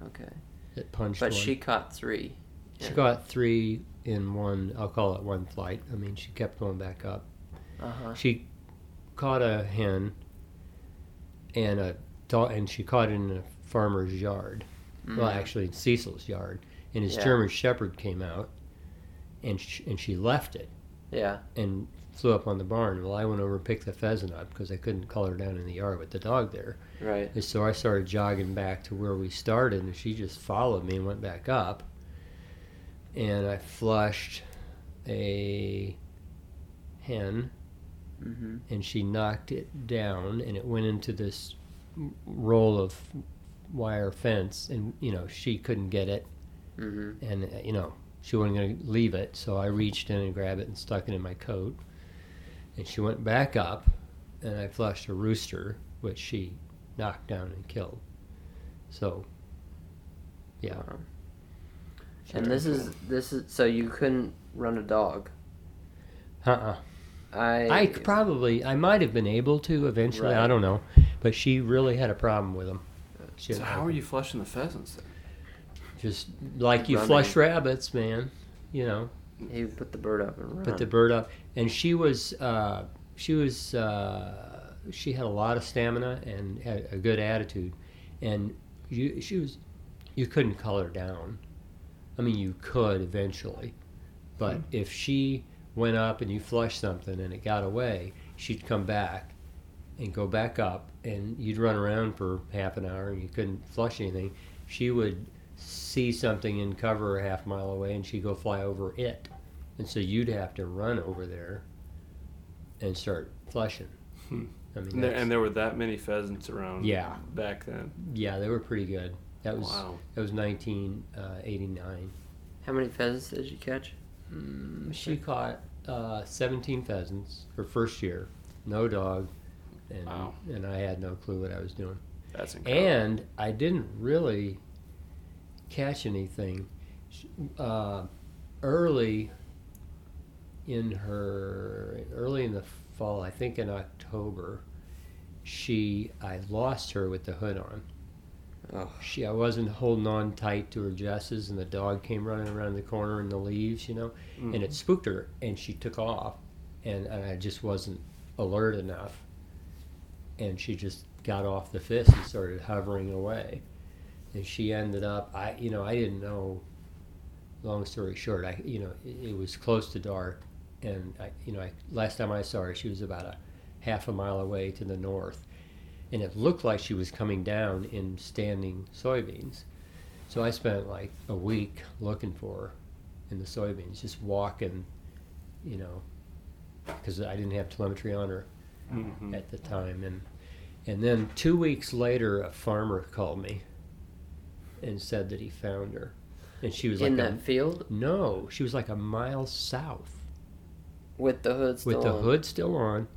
Okay. That punched But one. she caught three. She yeah. caught three in one, I'll call it one flight. I mean, she kept going back up. Uh-huh. She caught a hen, and a dog, and she caught it in a farmer's yard. Mm-hmm. Well, actually, in Cecil's yard. And his yeah. German shepherd came out. And she, and she left it. Yeah. And flew up on the barn. Well, I went over and picked the pheasant up because I couldn't call her down in the yard with the dog there. Right. And so I started jogging back to where we started, and she just followed me and went back up. And I flushed a hen, mm-hmm. and she knocked it down, and it went into this roll of wire fence, and, you know, she couldn't get it. Mm-hmm. And, you know... She wasn't going to leave it, so I reached in and grabbed it and stuck it in my coat. And she went back up, and I flushed a rooster, which she knocked down and killed. So, yeah. Wow. And this is, this is, so you couldn't run a dog? Uh-uh. I I probably, I might have been able to eventually, right. I don't know. But she really had a problem with them. She so how them. Are you flushing the pheasants then? Just like you running. Flush rabbits, man, you know. You put the bird up and run. Put the bird up. And she was, uh, she was, uh, she had a lot of stamina and had a good attitude. And you, she was, you couldn't cull her down. I mean, you could eventually. But mm-hmm. if she went up and you flushed something and it got away, she'd come back and go back up, and you'd run around for half an hour and you couldn't flush anything. She would see something and cover a half mile away, and she'd go fly over it. And so you'd have to run over there and start flushing. Hmm. I mean, and there, and there were that many pheasants around yeah. back then. Yeah, they were pretty good. That was wow. that was nineteen eighty-nine. How many pheasants did you catch? Mm, she caught uh, seventeen pheasants her first year, no dog, and wow. and I had no clue what I was doing. That's incredible. And I didn't really catch anything. Uh, early in her, early in the fall, I think in October, she I lost her with the hood on. Oh. She, I wasn't holding on tight to her jesses, and the dog came running around the corner in the leaves, you know, mm-hmm. and it spooked her, and she took off, and, and I just wasn't alert enough, and she just got off the fist and started hovering away, and she ended up, I, you know, I didn't know. Long story short, I, you know, it, it was close to dark, and I, you know, I, last time I saw her, she was about a half a mile away to the north. And it looked like she was coming down in standing soybeans. So I spent like a week looking for her in the soybeans, just walking, you know, because I didn't have telemetry on her mm-hmm. at the time. And and then two weeks later, a farmer called me and said that he found her. And she was in like that a, field? No, she was like a mile south. With the hood still on? With the on. hood still on.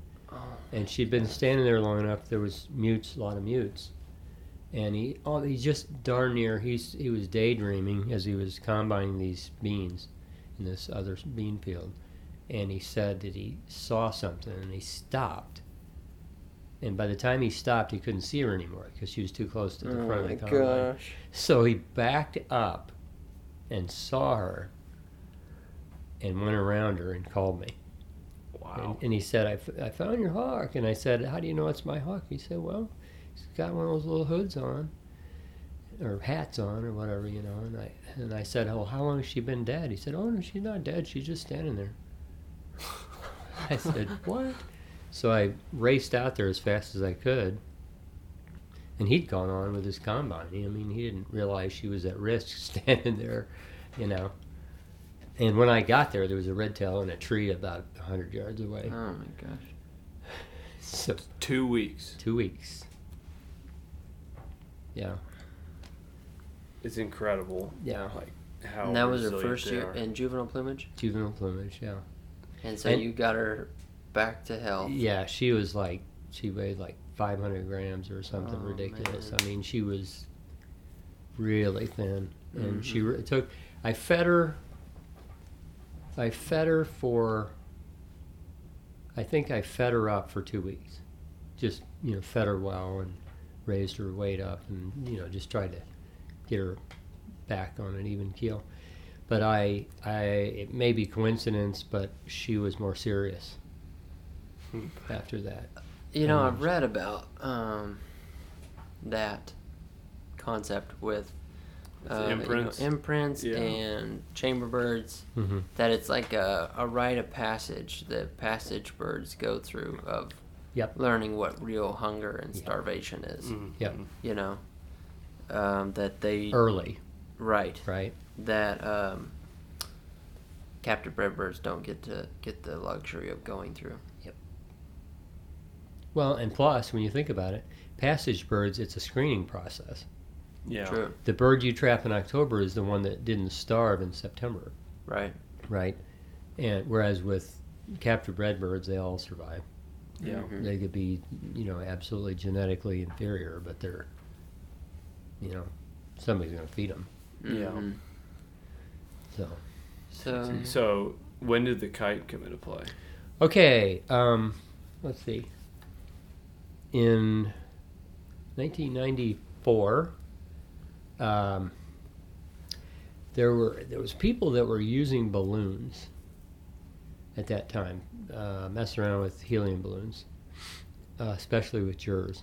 And she'd been standing there long enough. There was mutes, a lot of mutes, and he, oh, he just darn near he's he was daydreaming as he was combining these beans in this other bean field, and he said that he saw something and he stopped. And by the time he stopped, he couldn't see her anymore because she was too close to the front of the combine. Oh my gosh! So he backed up and saw her, and went around her and called me. Wow. And, and he said, I, f- I found your hawk. And I said, how do you know it's my hawk? He said, well, he's got one of those little hoods on, or hats on, or whatever, you know. And I and I said, oh, how long has she been dead? He said, oh, no, she's not dead. She's just standing there. I said, what? So I raced out there as fast as I could. And he'd gone on with his combine. I mean, he didn't realize she was at risk standing there, you know. And when I got there, there was a red tail in a tree about one hundred yards away. Oh, my gosh. So two weeks. Two weeks. Yeah. It's incredible. Yeah. Like how and that was her first year are. in juvenile plumage? Juvenile plumage, yeah. And so and, you got her back to health. Yeah, she was like, she weighed like five hundred grams or something oh, ridiculous. Man. I mean, she was really thin. Mm-hmm. And she re- took, I fed her. I fed her for, I think I fed her up for two weeks. Just, you know, fed her well and raised her weight up and, you know, just tried to get her back on an even keel. But I, I it may be coincidence, but she was more serious after that. You know, um, I've read about um, that concept with Uh, imprints, you know, imprints yeah. and chamber birds. Mm-hmm. That it's like a, a rite of passage that passage birds go through of yep. learning what real hunger and yep. starvation is. Mm-hmm. Yep. You know, um, that they early, right, right. That um, captive bred birds don't get to get the luxury of going through. Yep. Well, and plus, when you think about it, passage birds, it's a screening process. Yeah. True. The bird you trap in October is the one that didn't starve in September. Right. Right. And whereas with captive bred birds, they all survive. Yeah. Mm-hmm. They could be, you know, absolutely genetically inferior, but they're, you know, somebody's going to feed them. Yeah. So. So. So when did the kite come into play? Okay, um, let's see. In nineteen ninety-four, um, there were there was people that were using balloons at that time, uh, messing around with helium balloons, uh, especially with jurors,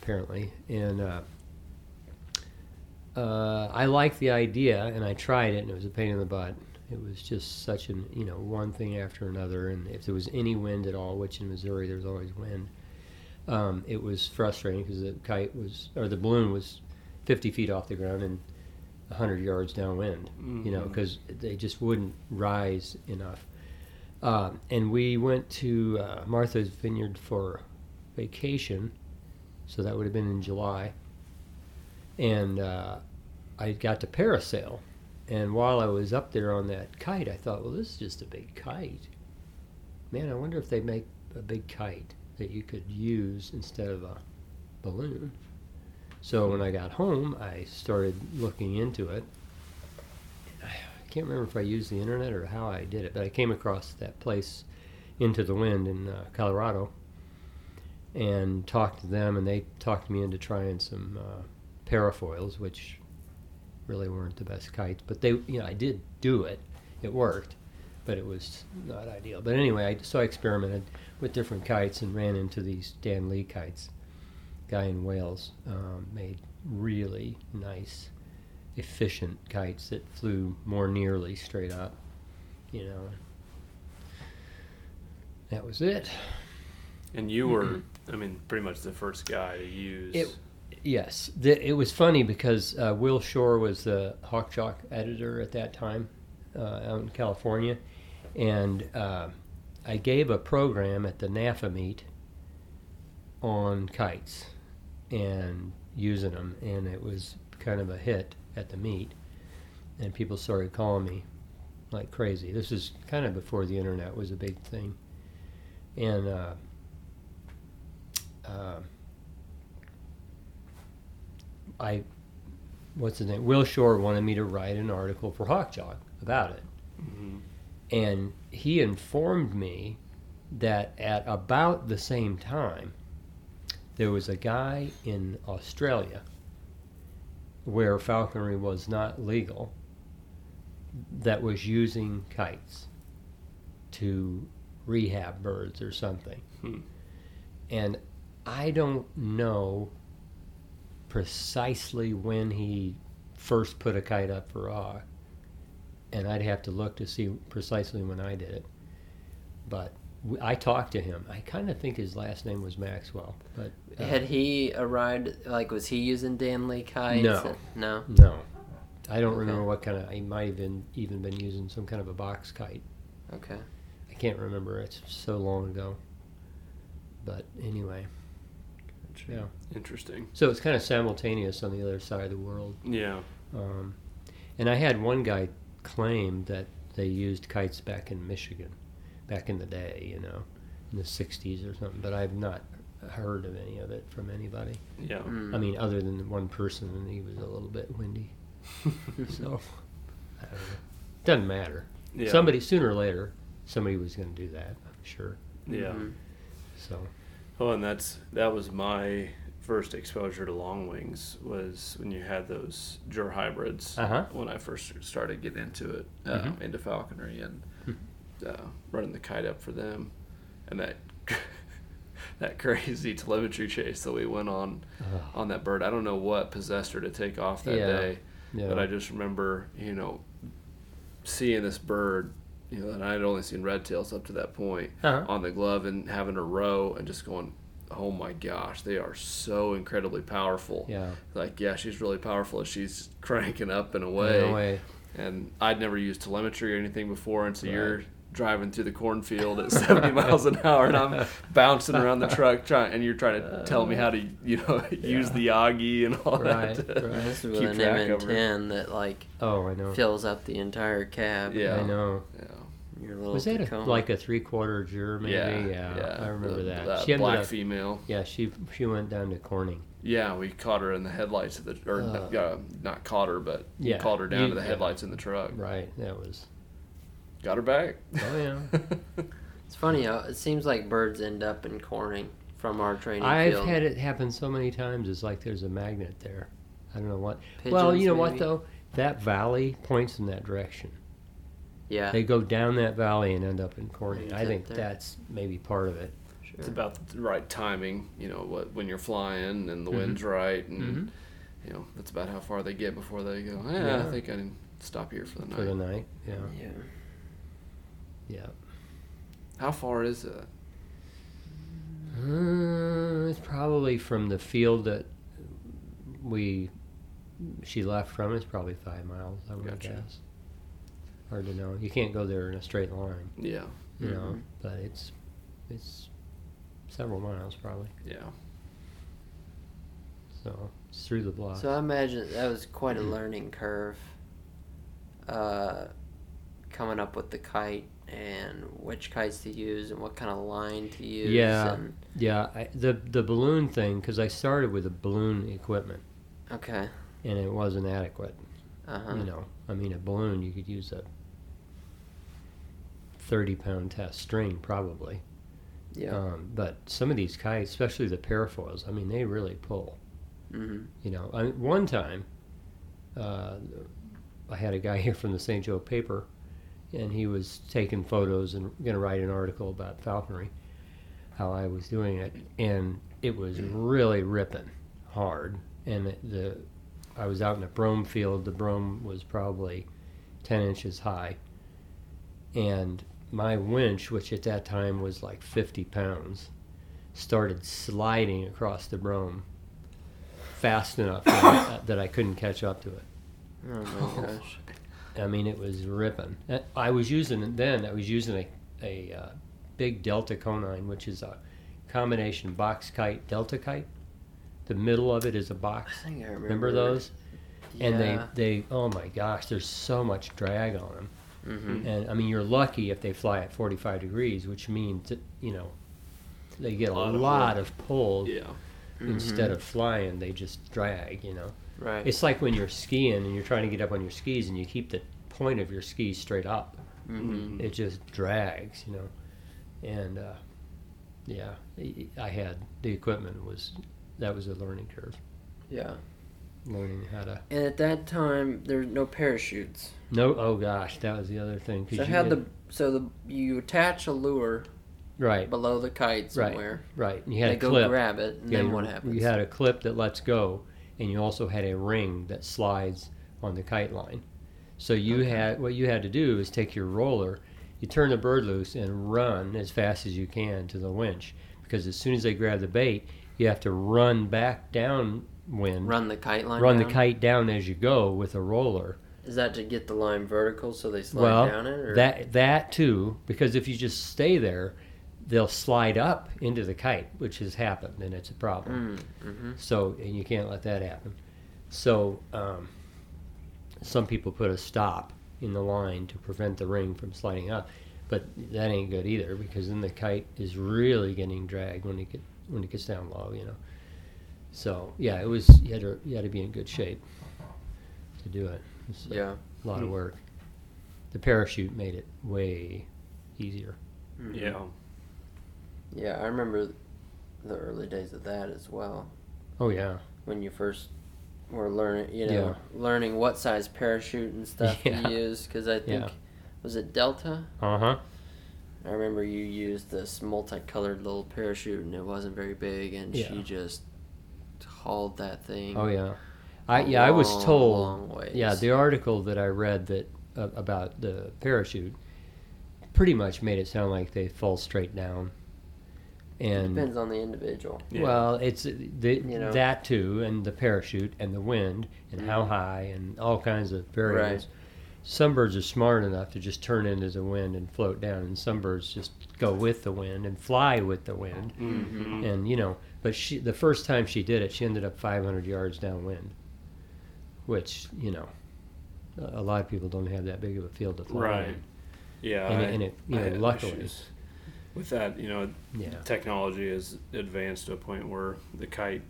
apparently. And uh, uh, I liked the idea, and I tried it, and it was a pain in the butt. It was just such an, you know, one thing after another, and if there was any wind at all, which in Missouri there's always wind, um, it was frustrating because the kite was, or the balloon was fifty feet off the ground and one hundred yards downwind, mm-hmm. you know, because they just wouldn't rise enough. Uh, and we went to uh, Martha's Vineyard for vacation, so that would have been in July, and uh, I got to parasail. And while I was up there on that kite, I thought, well, this is just a big kite. Man, I wonder if they make a big kite that you could use instead of a balloon. So when I got home, I started looking into it. I can't remember if I used the internet or how I did it, but I came across that place, Into the Wind, in uh, Colorado, and talked to them, and they talked me into trying some uh, parafoils, which really weren't the best kites, but they, you know, I did do it. It worked, but it was not ideal. But anyway, I, so I experimented with different kites and ran into these Dan Lee kites. Guy in Wales um, made really nice, efficient kites that flew more nearly straight up. You know, that was it. And you were, mm-hmm. I mean, pretty much the first guy to use. It, Yes. The, it was funny because uh, Will Shore was the Hawk Chalk editor at that time uh, out in California. And uh, I gave a program at the NAFA meet on kites and using them. And it was kind of a hit at the meet. And people started calling me like crazy. This is kind of before the internet was a big thing. And... Uh, uh, I, what's his name? Will Shore wanted me to write an article for Hawk Chalk about it, mm-hmm. and he informed me that at about the same time, there was a guy in Australia where falconry was not legal that was using kites to rehab birds or something, hmm. and I don't know precisely when he first put a kite up for Hawk, and I'd have to look to see precisely when I did it. But we, I talked to him. I kind of think his last name was Maxwell. But uh, had he arrived? Like, was he using Dan Lee kites? No, no, no. I don't okay. remember what kind of. He might have been even been using some kind of a box kite. Okay. I can't remember. It's so long ago. But anyway. Yeah. Interesting. So it's kind of simultaneous on the other side of the world. Yeah. Um, and I had one guy claim that they used kites back in Michigan, back in the day, you know, in the sixties or something. But I've not heard of any of it from anybody. Yeah. Mm. I mean, other than one person, and he was a little bit windy. So, I don't know. Doesn't matter. Yeah. Somebody, sooner or later, somebody was going to do that, I'm sure. Yeah. Mm-hmm. So... Oh, and that's that was my first exposure to long wings was when you had those jur hybrids. Uh-huh. When I first started getting into it, uh, mm-hmm. into falconry and uh, running the kite up for them, and that that crazy telemetry chase that we went on uh. on that bird. I don't know what possessed her to take off that yeah. day, yeah. but I just remember, you know, seeing this bird. You know, and I had only seen red tails up to that point uh-huh. on the glove and having a row and just going, oh my gosh, they are so incredibly powerful. Yeah. Like, yeah, she's really powerful. She's cranking up and away. And, away. and I'd never used telemetry or anything before, and so right. you're driving through the cornfield at seventy miles an hour, and I'm bouncing around the truck, trying, and you're trying to uh, tell me how to, you know, yeah. use the Yagi and all right. that. To right. This is an M ten that, like, oh, I know. fills up the entire cab. Yeah, I know. Yeah. Was that a, like a three-quarter jur maybe? Yeah, yeah, yeah. I remember the, that. that. She ended black up, female. Yeah, she she went down to Corning. Yeah, we caught her in the headlights of the, or uh, uh, not caught her, but yeah, called her down you, to the headlights yeah. in the truck. Right, that was. Got her back. Oh yeah. It's funny how it seems like birds end up in Corning from our training I've field. I've had it happen so many times. It's like there's a magnet there. I don't know what. Pigeons, well, you know maybe? What, though? That valley points in that direction. Yeah. They go down that valley and end up in Corning. I think there. That's maybe part of it. Sure. It's about the right timing, you know, what when you're flying and the mm-hmm. wind's right. And, mm-hmm. you know, that's about how far they get before they go, eh, yeah, I think I can stop here for the night. For the night, yeah. Yeah. Yeah. How far is it? Uh, it's probably from the field that we she left from. It's probably five miles, I would gotcha. guess. Hard to know. You can't go there in a straight line. Yeah. You mm-hmm. know, but it's it's several miles probably. Yeah. So it's through the blocks. So I imagine that was quite a learning curve. Uh, coming up with the kite. And which kites to use and what kind of line to use. Yeah, and... yeah. I, the the balloon thing, because I started with the balloon equipment. Okay. And it wasn't adequate. Uh-huh. You know, I mean, a balloon, you could use a thirty-pound test string, probably. Yeah. Um, but some of these kites, especially the parafoils, I mean, they really pull. Mm-hmm. You know, I, one time, uh, I had a guy here from the Saint Joe paper, and he was taking photos and going to write an article about falconry, how I was doing it, and it was really ripping hard. And the, the I was out in a brome field. The brome was probably ten inches high, and my winch, which at that time was like fifty pounds, started sliding across the brome fast enough that, that I couldn't catch up to it. Oh my gosh. I mean, it was ripping. I was using, then, I was using a, a uh, big Delta Conine, which is a combination box kite, Delta kite. The middle of it is a box. I think I remember. Remember those? Yeah. And they, they, oh my gosh, there's so much drag on them. Mm-hmm. And, I mean, you're lucky if they fly at forty-five degrees, which means, that, you know, they get a, a lot, lot of, of pull. Yeah. Mm-hmm. Instead of flying, they just drag, you know. Right. It's like when you're skiing and you're trying to get up on your skis and you keep the point of your skis straight up. Mm-hmm. It just drags, you know. And, uh, yeah, I had the equipment was, that was a learning curve. Yeah. Learning how to. And at that time, there were no parachutes. No, oh gosh, that was the other thing. So, how the, so the, you attach a lure right below the kite somewhere. Right, right. And you had they a clip. They go grab it, and yeah, then what happens? You had a clip that lets go. And you also had a ring that slides on the kite line. So you okay. had what you had to do is take your roller, you turn the bird loose, and run as fast as you can to the winch. Because as soon as they grab the bait, you have to run back downwind. Run the kite line Run down? the kite down as you go with a roller. Is that to get the line vertical so they slide well, down it? Well, that, that too, because if you just stay there, they'll slide up into the kite, which has happened, and it's a problem. Mm, mm-hmm. So, and you can't let that happen. So, um, some people put a stop in the line to prevent the ring from sliding up, but that ain't good either, because then the kite is really getting dragged when it get, when it gets down low, you know. So, yeah, it was you had to you had to be in good shape to do it. It's yeah, a lot mm. of work. The parachute made it way easier. Mm. Yeah. Yeah, I remember the early days of that as well. Oh yeah. When you first were learning, you know, yeah. learning what size parachute and stuff yeah. to use, because I think yeah. was it Delta? Uh huh. I remember you used this multicolored little parachute, and it wasn't very big, and yeah. she just hauled that thing. Oh yeah, I yeah long, I was told. Long ways. Yeah, the article that I read that uh, about the parachute pretty much made it sound like they fall straight down. And, it depends on the individual. Yeah. Well, it's the, you know? that too, and the parachute, and the wind, and mm-hmm. how high, and all kinds of variables. Right. Some birds are smart enough to just turn into the wind and float down, and some birds just go with the wind and fly with the wind. Mm-hmm. And you know, but she, the first time she did it, she ended up five hundred yards downwind, which you know, a lot of people don't have that big of a field to fly right. in. Yeah, and, I, and it you know, luckily. Issues. With that, you know, yeah. technology has advanced to a point where the kite,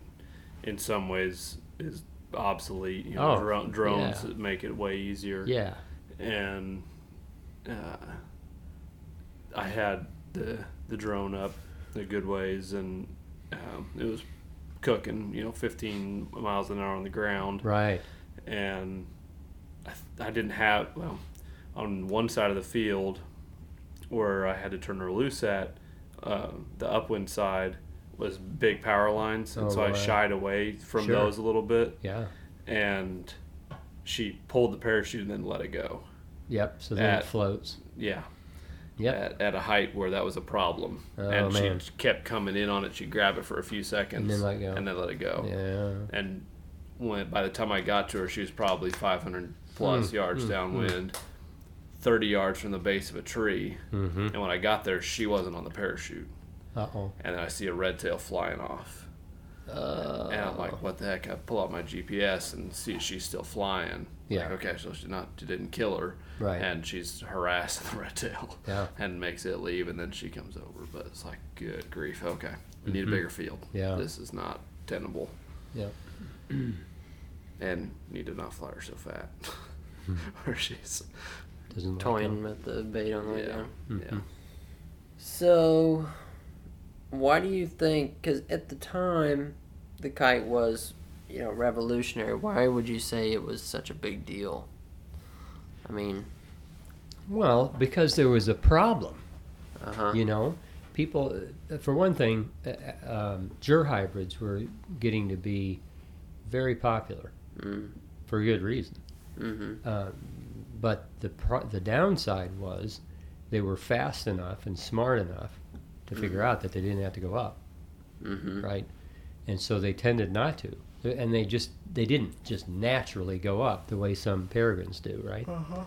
in some ways, is obsolete. You know, oh, dr- drones yeah. make it way easier. Yeah. And uh, I had the the drone up a good ways, and um, it was cooking, you know, fifteen miles an hour on the ground. Right. And I, I didn't have, well, on one side of the field where I had to turn her loose at, uh, the upwind side was big power lines, and oh, so right. I shied away from sure. those a little bit. Yeah. And she pulled the parachute and then let it go. Yep, so then at, it floats. Yeah. Yep. At, at a height where that was a problem. Oh, and she man. kept coming in on it. She'd grab it for a few seconds and then let it go. And then let it go. Yeah. And when, by the time I got to her, she was probably five hundred plus mm. yards mm. downwind, mm. thirty yards from the base of a tree. Mm-hmm. And when I got there, she wasn't on the parachute. Uh-oh. And then I see a red tail flying off. Uh, and I'm like, what the heck? I pull out my G P S and see she's still flying. Yeah. Like, okay, so she not she didn't kill her. Right. And she's harassing the red tail. Yeah. And makes it leave, and then she comes over. But it's like, good grief. Okay, we mm-hmm. need a bigger field. Yeah. This is not tenable. Yeah. And need to not fly her so fat, or she's Doesn't toying like at the bait on the way down. Mm-hmm. Yeah. So. Why do you think, because at the time, the kite was, you know, revolutionary. Why would you say it was such a big deal? I mean... Well, because there was a problem. Uh-huh. You know, people, for one thing, uh, um, jur hybrids were getting to be very popular mm. for good reason. Mm-hmm. Uh, but the pro- the downside was they were fast enough and smart enough to figure mm-hmm. out that they didn't have to go up, mm-hmm. right? And so they tended not to. And they just, they didn't just naturally go up the way some peregrines do, right? Uh-huh.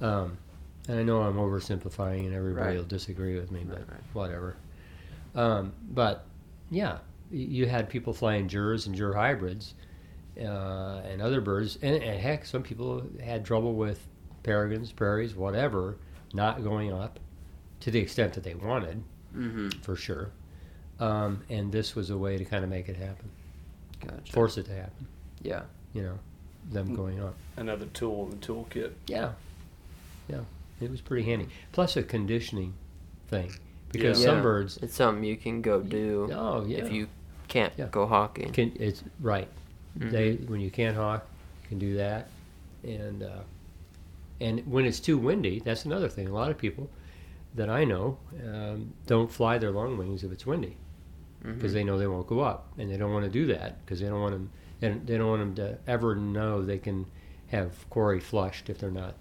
Um, and I know I'm oversimplifying and everybody right. will disagree with me, but right, right. whatever. Um, but, yeah, you had people flying jurs and jur hybrids uh, and other birds. And, and, heck, some people had trouble with peregrines, prairies, whatever, not going up to the extent that they wanted. Mm-hmm. For sure. Um, and this was a way to kind of make it happen. Gotcha. Force it to happen. Yeah. You know, them going on. Another tool in the toolkit. Yeah. Yeah. It was pretty handy. Plus a conditioning thing. Because yeah. some yeah. birds... It's something you can go do you, oh, yeah. if you can't yeah. go hawking. Can, it's right. Mm-hmm. They, when you can't hawk, you can do that. And, uh, and when it's too windy, that's another thing. A lot of people... that I know, um, don't fly their long wings if it's windy, because mm-hmm. they know they won't go up, and they don't want to do that because they don't want them. And they don't want them to ever know they can have quarry flushed if they're not,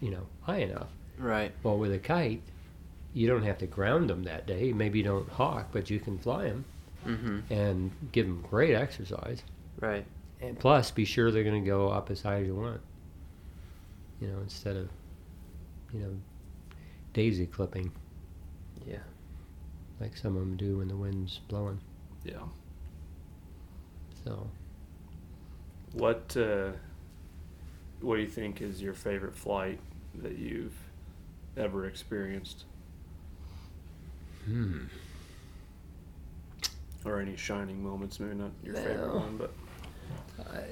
you know, high enough. Right. Well, with a kite, you don't have to ground them that day. Maybe you don't hawk, but you can fly them mm-hmm. and give them great exercise. Right. And plus, be sure they're going to go up as high as you want. You know, instead of, you know. Daisy clipping. Yeah. Like some of them do when the wind's blowing. Yeah. So. What, uh, what do you think is your favorite flight that you've ever experienced? Hmm. Or any shining moments, maybe not your well, favorite one, but. I,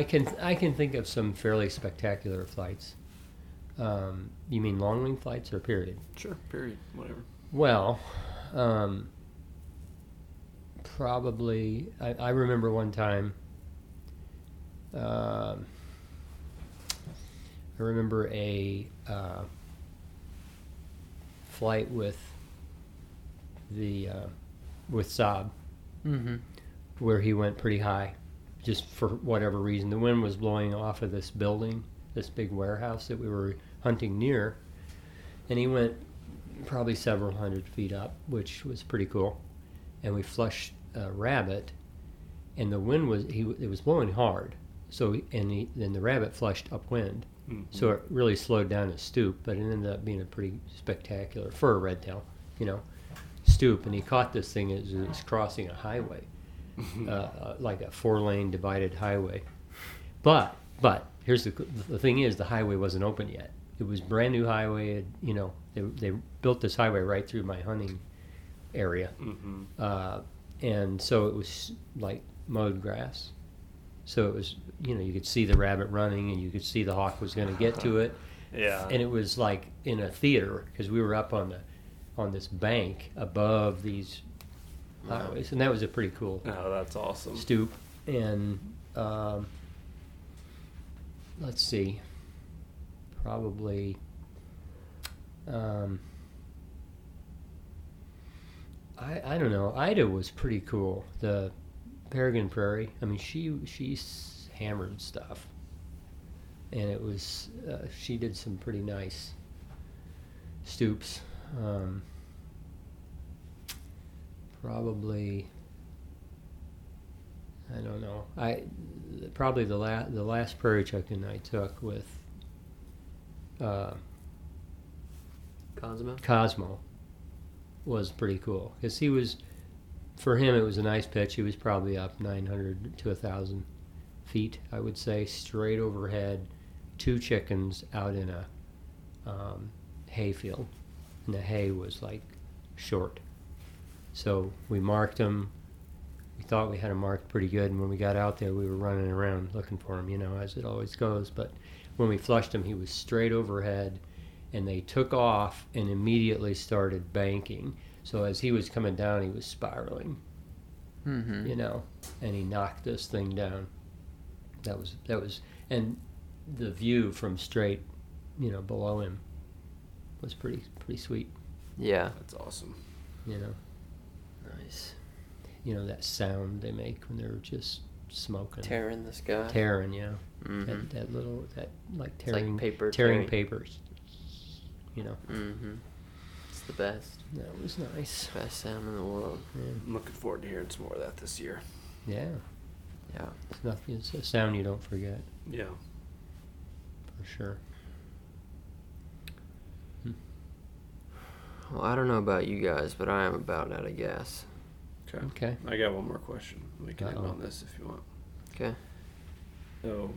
I can I can think of some fairly spectacular flights. Um, you mean long wing flights or period? Sure, period, whatever. Well, um, probably, I, I remember one time, uh, I remember a uh, flight with the, uh, with Saab, mm-hmm. where he went pretty high, just for whatever reason. The wind was blowing off of this building, this big warehouse that we were hunting near, and he went probably several hundred feet up, which was pretty cool. And we flushed a rabbit, and the wind was he it was blowing hard. So and he, then the rabbit flushed upwind, mm-hmm. so it really slowed down his stoop. But it ended up being a pretty spectacular for a red tail, you know, stoop. And he caught this thing as it was crossing a highway, uh, like a four-lane divided highway. But but. Here's the the thing is the highway wasn't open yet. It was brand new highway. It, you know they they built this highway right through my hunting area, mm-hmm. uh, and so it was like mowed grass. So it was you know you could see the rabbit running and you could see the hawk was going to get to it. Yeah. And it was like in a theater because we were up on the on this bank above these highways, and that was a pretty cool. Oh, that's awesome. Stoop. And um, let's see, probably um, I I don't know. Ida was pretty cool. The Peregrine Prairie. I mean, she she hammered stuff, and it was uh, she did some pretty nice stoops. Um, probably, I don't know. I probably the last the last prairie chicken I took with uh, Cosmo. Cosmo was pretty cool because he was, for him it was a nice pitch. He was probably up nine hundred to one thousand feet, I would say, straight overhead, two chickens out in a um, hay field. And the hay was like short, so we marked them. We thought we had them marked pretty good, and when we got out there, we were running around looking for him, you know, as it always goes. But when we flushed him, he was straight overhead, and they took off and immediately started banking. So as he was coming down, he was spiraling, mm-hmm. you know, and he knocked this thing down. That was that was, and the view from straight, you know, below him was pretty pretty sweet. Yeah, that's awesome. You know, nice. You know that sound they make when they're just smoking, tearing the sky, tearing. Yeah, mm-hmm. that, that little that like tearing like paper, tearing, tearing papers. You know, mm-hmm. It's the best. That was nice. Best sound in the world. Yeah. I'm looking forward to hearing some more of that this year. Yeah, yeah. It's nothing. It's a sound you don't forget. Yeah, for sure. Well, I don't know about you guys, but I am about out of gas. Okay. Okay. I got one more question. We can Uh-oh. end on this if you want. Okay. So,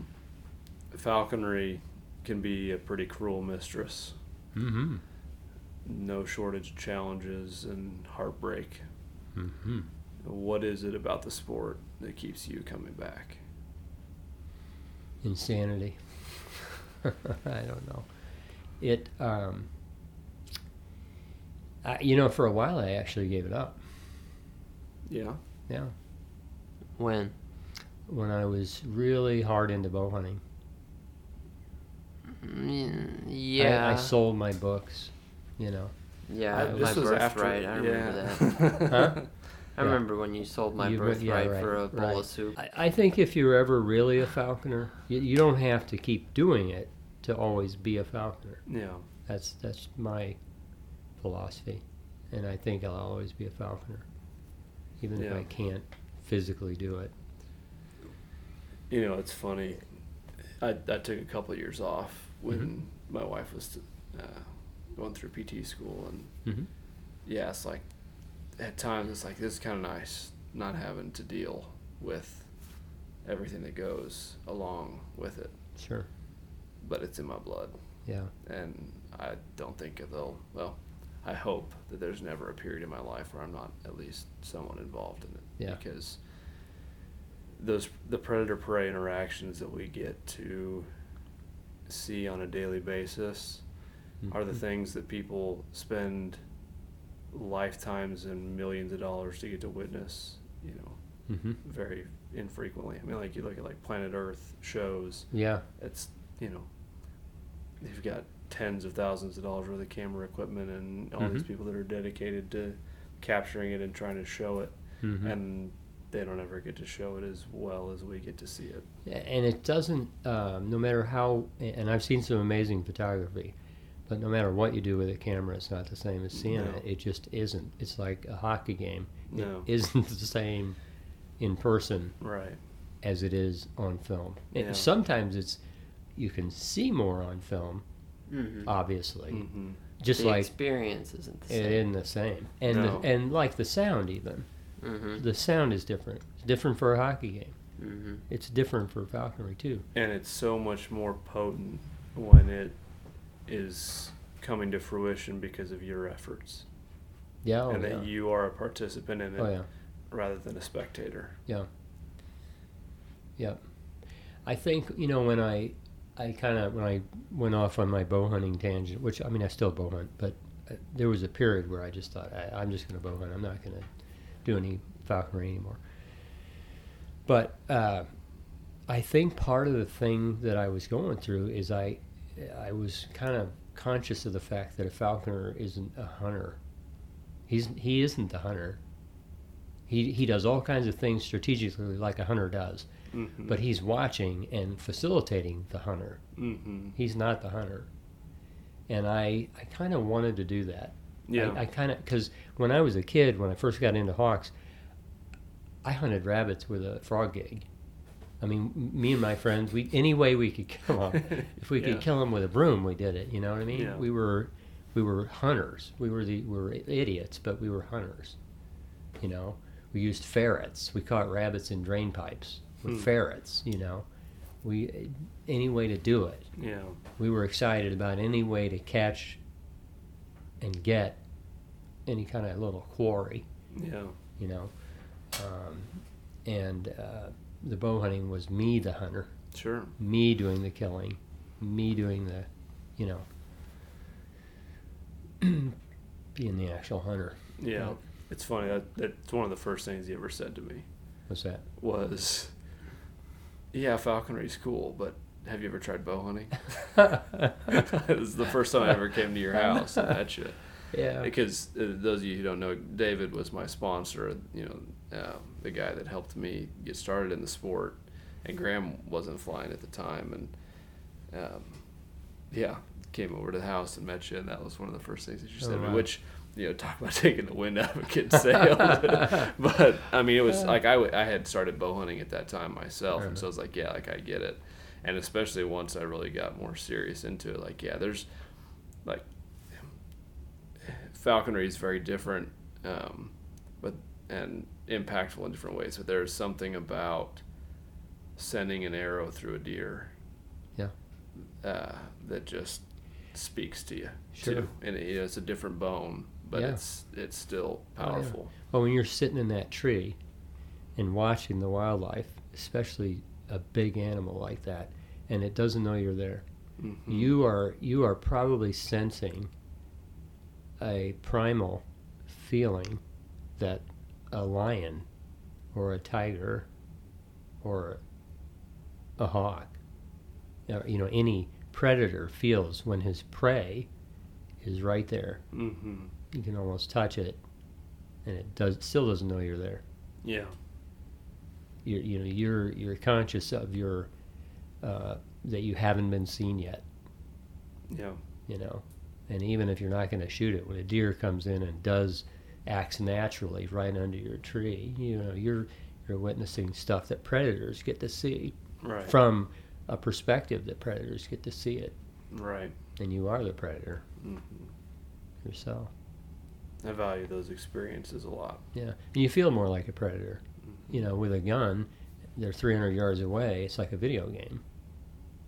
falconry can be a pretty cruel mistress. Mm-hmm. No shortage of challenges and heartbreak. Mm-hmm. What is it about the sport that keeps you coming back? Insanity. I don't know. It, um... I, you know, for a while I actually gave it up. Yeah. Yeah. When? When I was really hard into bow hunting. Yeah. I, I sold my books, you know. Yeah, I, this my was birthright. After, I remember yeah. that. Huh? I yeah. remember when you sold my you, birthright yeah, right, for a bowl right. of soup. I, I think if you're ever really a falconer, you, you don't have to keep doing it to always be a falconer. Yeah. That's that's my philosophy, and I think I'll always be a falconer, even yeah. if I can't physically do it. You know, it's funny. I I took a couple of years off when mm-hmm. my wife was uh, going through P T school, and mm-hmm. yeah, it's like at times it's like this is kind of nice not having to deal with everything that goes along with it. Sure, but it's in my blood. Yeah, and I don't think they'll well. I hope that there's never a period in my life where I'm not at least somewhat involved in it. Yeah. Because those the predator-prey interactions that we get to see on a daily basis mm-hmm. are the things that people spend lifetimes and millions of dollars to get to witness, you know, mm-hmm. very infrequently. I mean, like you look at like Planet Earth shows. Yeah. It's, you know, they've got tens of thousands of dollars worth of camera equipment and all mm-hmm. these people that are dedicated to capturing it and trying to show it mm-hmm. and they don't ever get to show it as well as we get to see it. And it doesn't um, no matter how, and I've seen some amazing photography, but no matter what you do with a camera, it's not the same as seeing no. it it just isn't. It's like a hockey game. It no. isn't the same in person right. as it is on film. Yeah. And sometimes it's you can see more on film. Mm-hmm. Obviously, mm-hmm. just the like experience isn't the same. It isn't the same, and no. the, and like the sound even, mm-hmm. the sound is different. It's different for a hockey game. Mm-hmm. It's different for falconry too. And it's so much more potent when it is coming to fruition because of your efforts. Yeah, oh, and yeah. that you are a participant in it oh, yeah. rather than a spectator. Yeah. Yeah, I think you know when I. I kind of, when I went off on my bow hunting tangent, which, I mean, I still bow hunt, but there was a period where I just thought, I, I'm just going to bow hunt. I'm not going to do any falconry anymore. But uh, I think part of the thing that I was going through is I, I was kind of conscious of the fact that a falconer isn't a hunter. He's he isn't the hunter. He he does all kinds of things strategically like a hunter does, mm-hmm. but he's watching and facilitating the hunter. Mm-hmm. He's not the hunter. And I, I kind of wanted to do that. Yeah. I, I kind of, because when I was a kid, when I first got into hawks, I hunted rabbits with a frog gig. I mean, me and my friends, we any way we could kill them. If we yeah. could kill them with a broom, we did it. You know what I mean? Yeah. We were, we were hunters. We were the we were idiots, but we were hunters. You know, we used ferrets. We caught rabbits in drain pipes with mm. ferrets. You know, we any way to do it. Yeah, we were excited about any way to catch and get any kind of little quarry. Yeah, you know, um, and. Uh, the bow hunting was me the hunter, sure, me doing the killing, me doing the, you know, being the actual hunter. Yeah, right? It's funny, that, that's one of the first things he ever said to me. What's that? Was, yeah, falconry's cool, but have you ever tried bow hunting? It was the first time I ever came to your house and that shit. Yeah, because uh, those of you who don't know, David was my sponsor, you know, Uh, the guy that helped me get started in the sport, and Graham wasn't flying at the time, and um, yeah, came over to the house and met you, and that was one of the first things that you said. Oh, wow. Which, you know, talk about taking the wind out of a kid's sail. But I mean, it was like I, w- I had started bow hunting at that time myself, and so I was like, yeah, like I get it, and especially once I really got more serious into it, like yeah, there's like falconry is very different, um, but and. impactful in different ways, but there's something about sending an arrow through a deer, yeah, uh, that just speaks to you, sure. Too. And it, you know, it's a different bone, but yeah. it's it's still powerful. Oh, yeah. Well, when you're sitting in that tree and watching the wildlife, especially a big animal like that, and it doesn't know you're there, mm-hmm. you are you are probably sensing a primal feeling that a lion or a tiger or a hawk, you know, any predator feels when his prey is right there. Mm-hmm. You can almost touch it, and it does still doesn't know you're there. Yeah. You're, you know, you're you're conscious of your uh, that you haven't been seen yet. Yeah. You know, and even if you're not going to shoot it, when a deer comes in and does acts naturally right under your tree, you know, you're you're witnessing stuff that predators get to see, right, from a perspective that predators get to see it, right, and you are the predator, mm-hmm. yourself. I value those experiences a lot. Yeah, and you feel more like a predator, mm-hmm. you know, with a gun they're three hundred yards away. It's like a video game,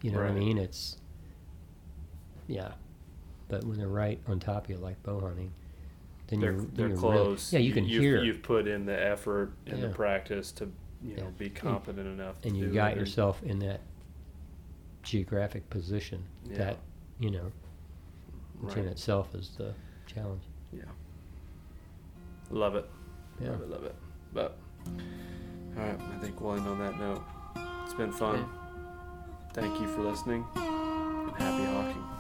you know, right. What I mean, it's yeah, but when they're right on top of you like bow hunting, Then they're, you're, they're you're close. Really, yeah, you can you've, hear. You've put in the effort and yeah. the practice to, you know, yeah. be competent and, enough. To and you do got it. Yourself in that geographic position. Yeah. That, you know, which right. in itself is the challenge. Yeah. Love it. Yeah. Love it. Love it. But all right, I think we'll end on that note. It's been fun. Yeah. Thank you for listening, and happy hawking.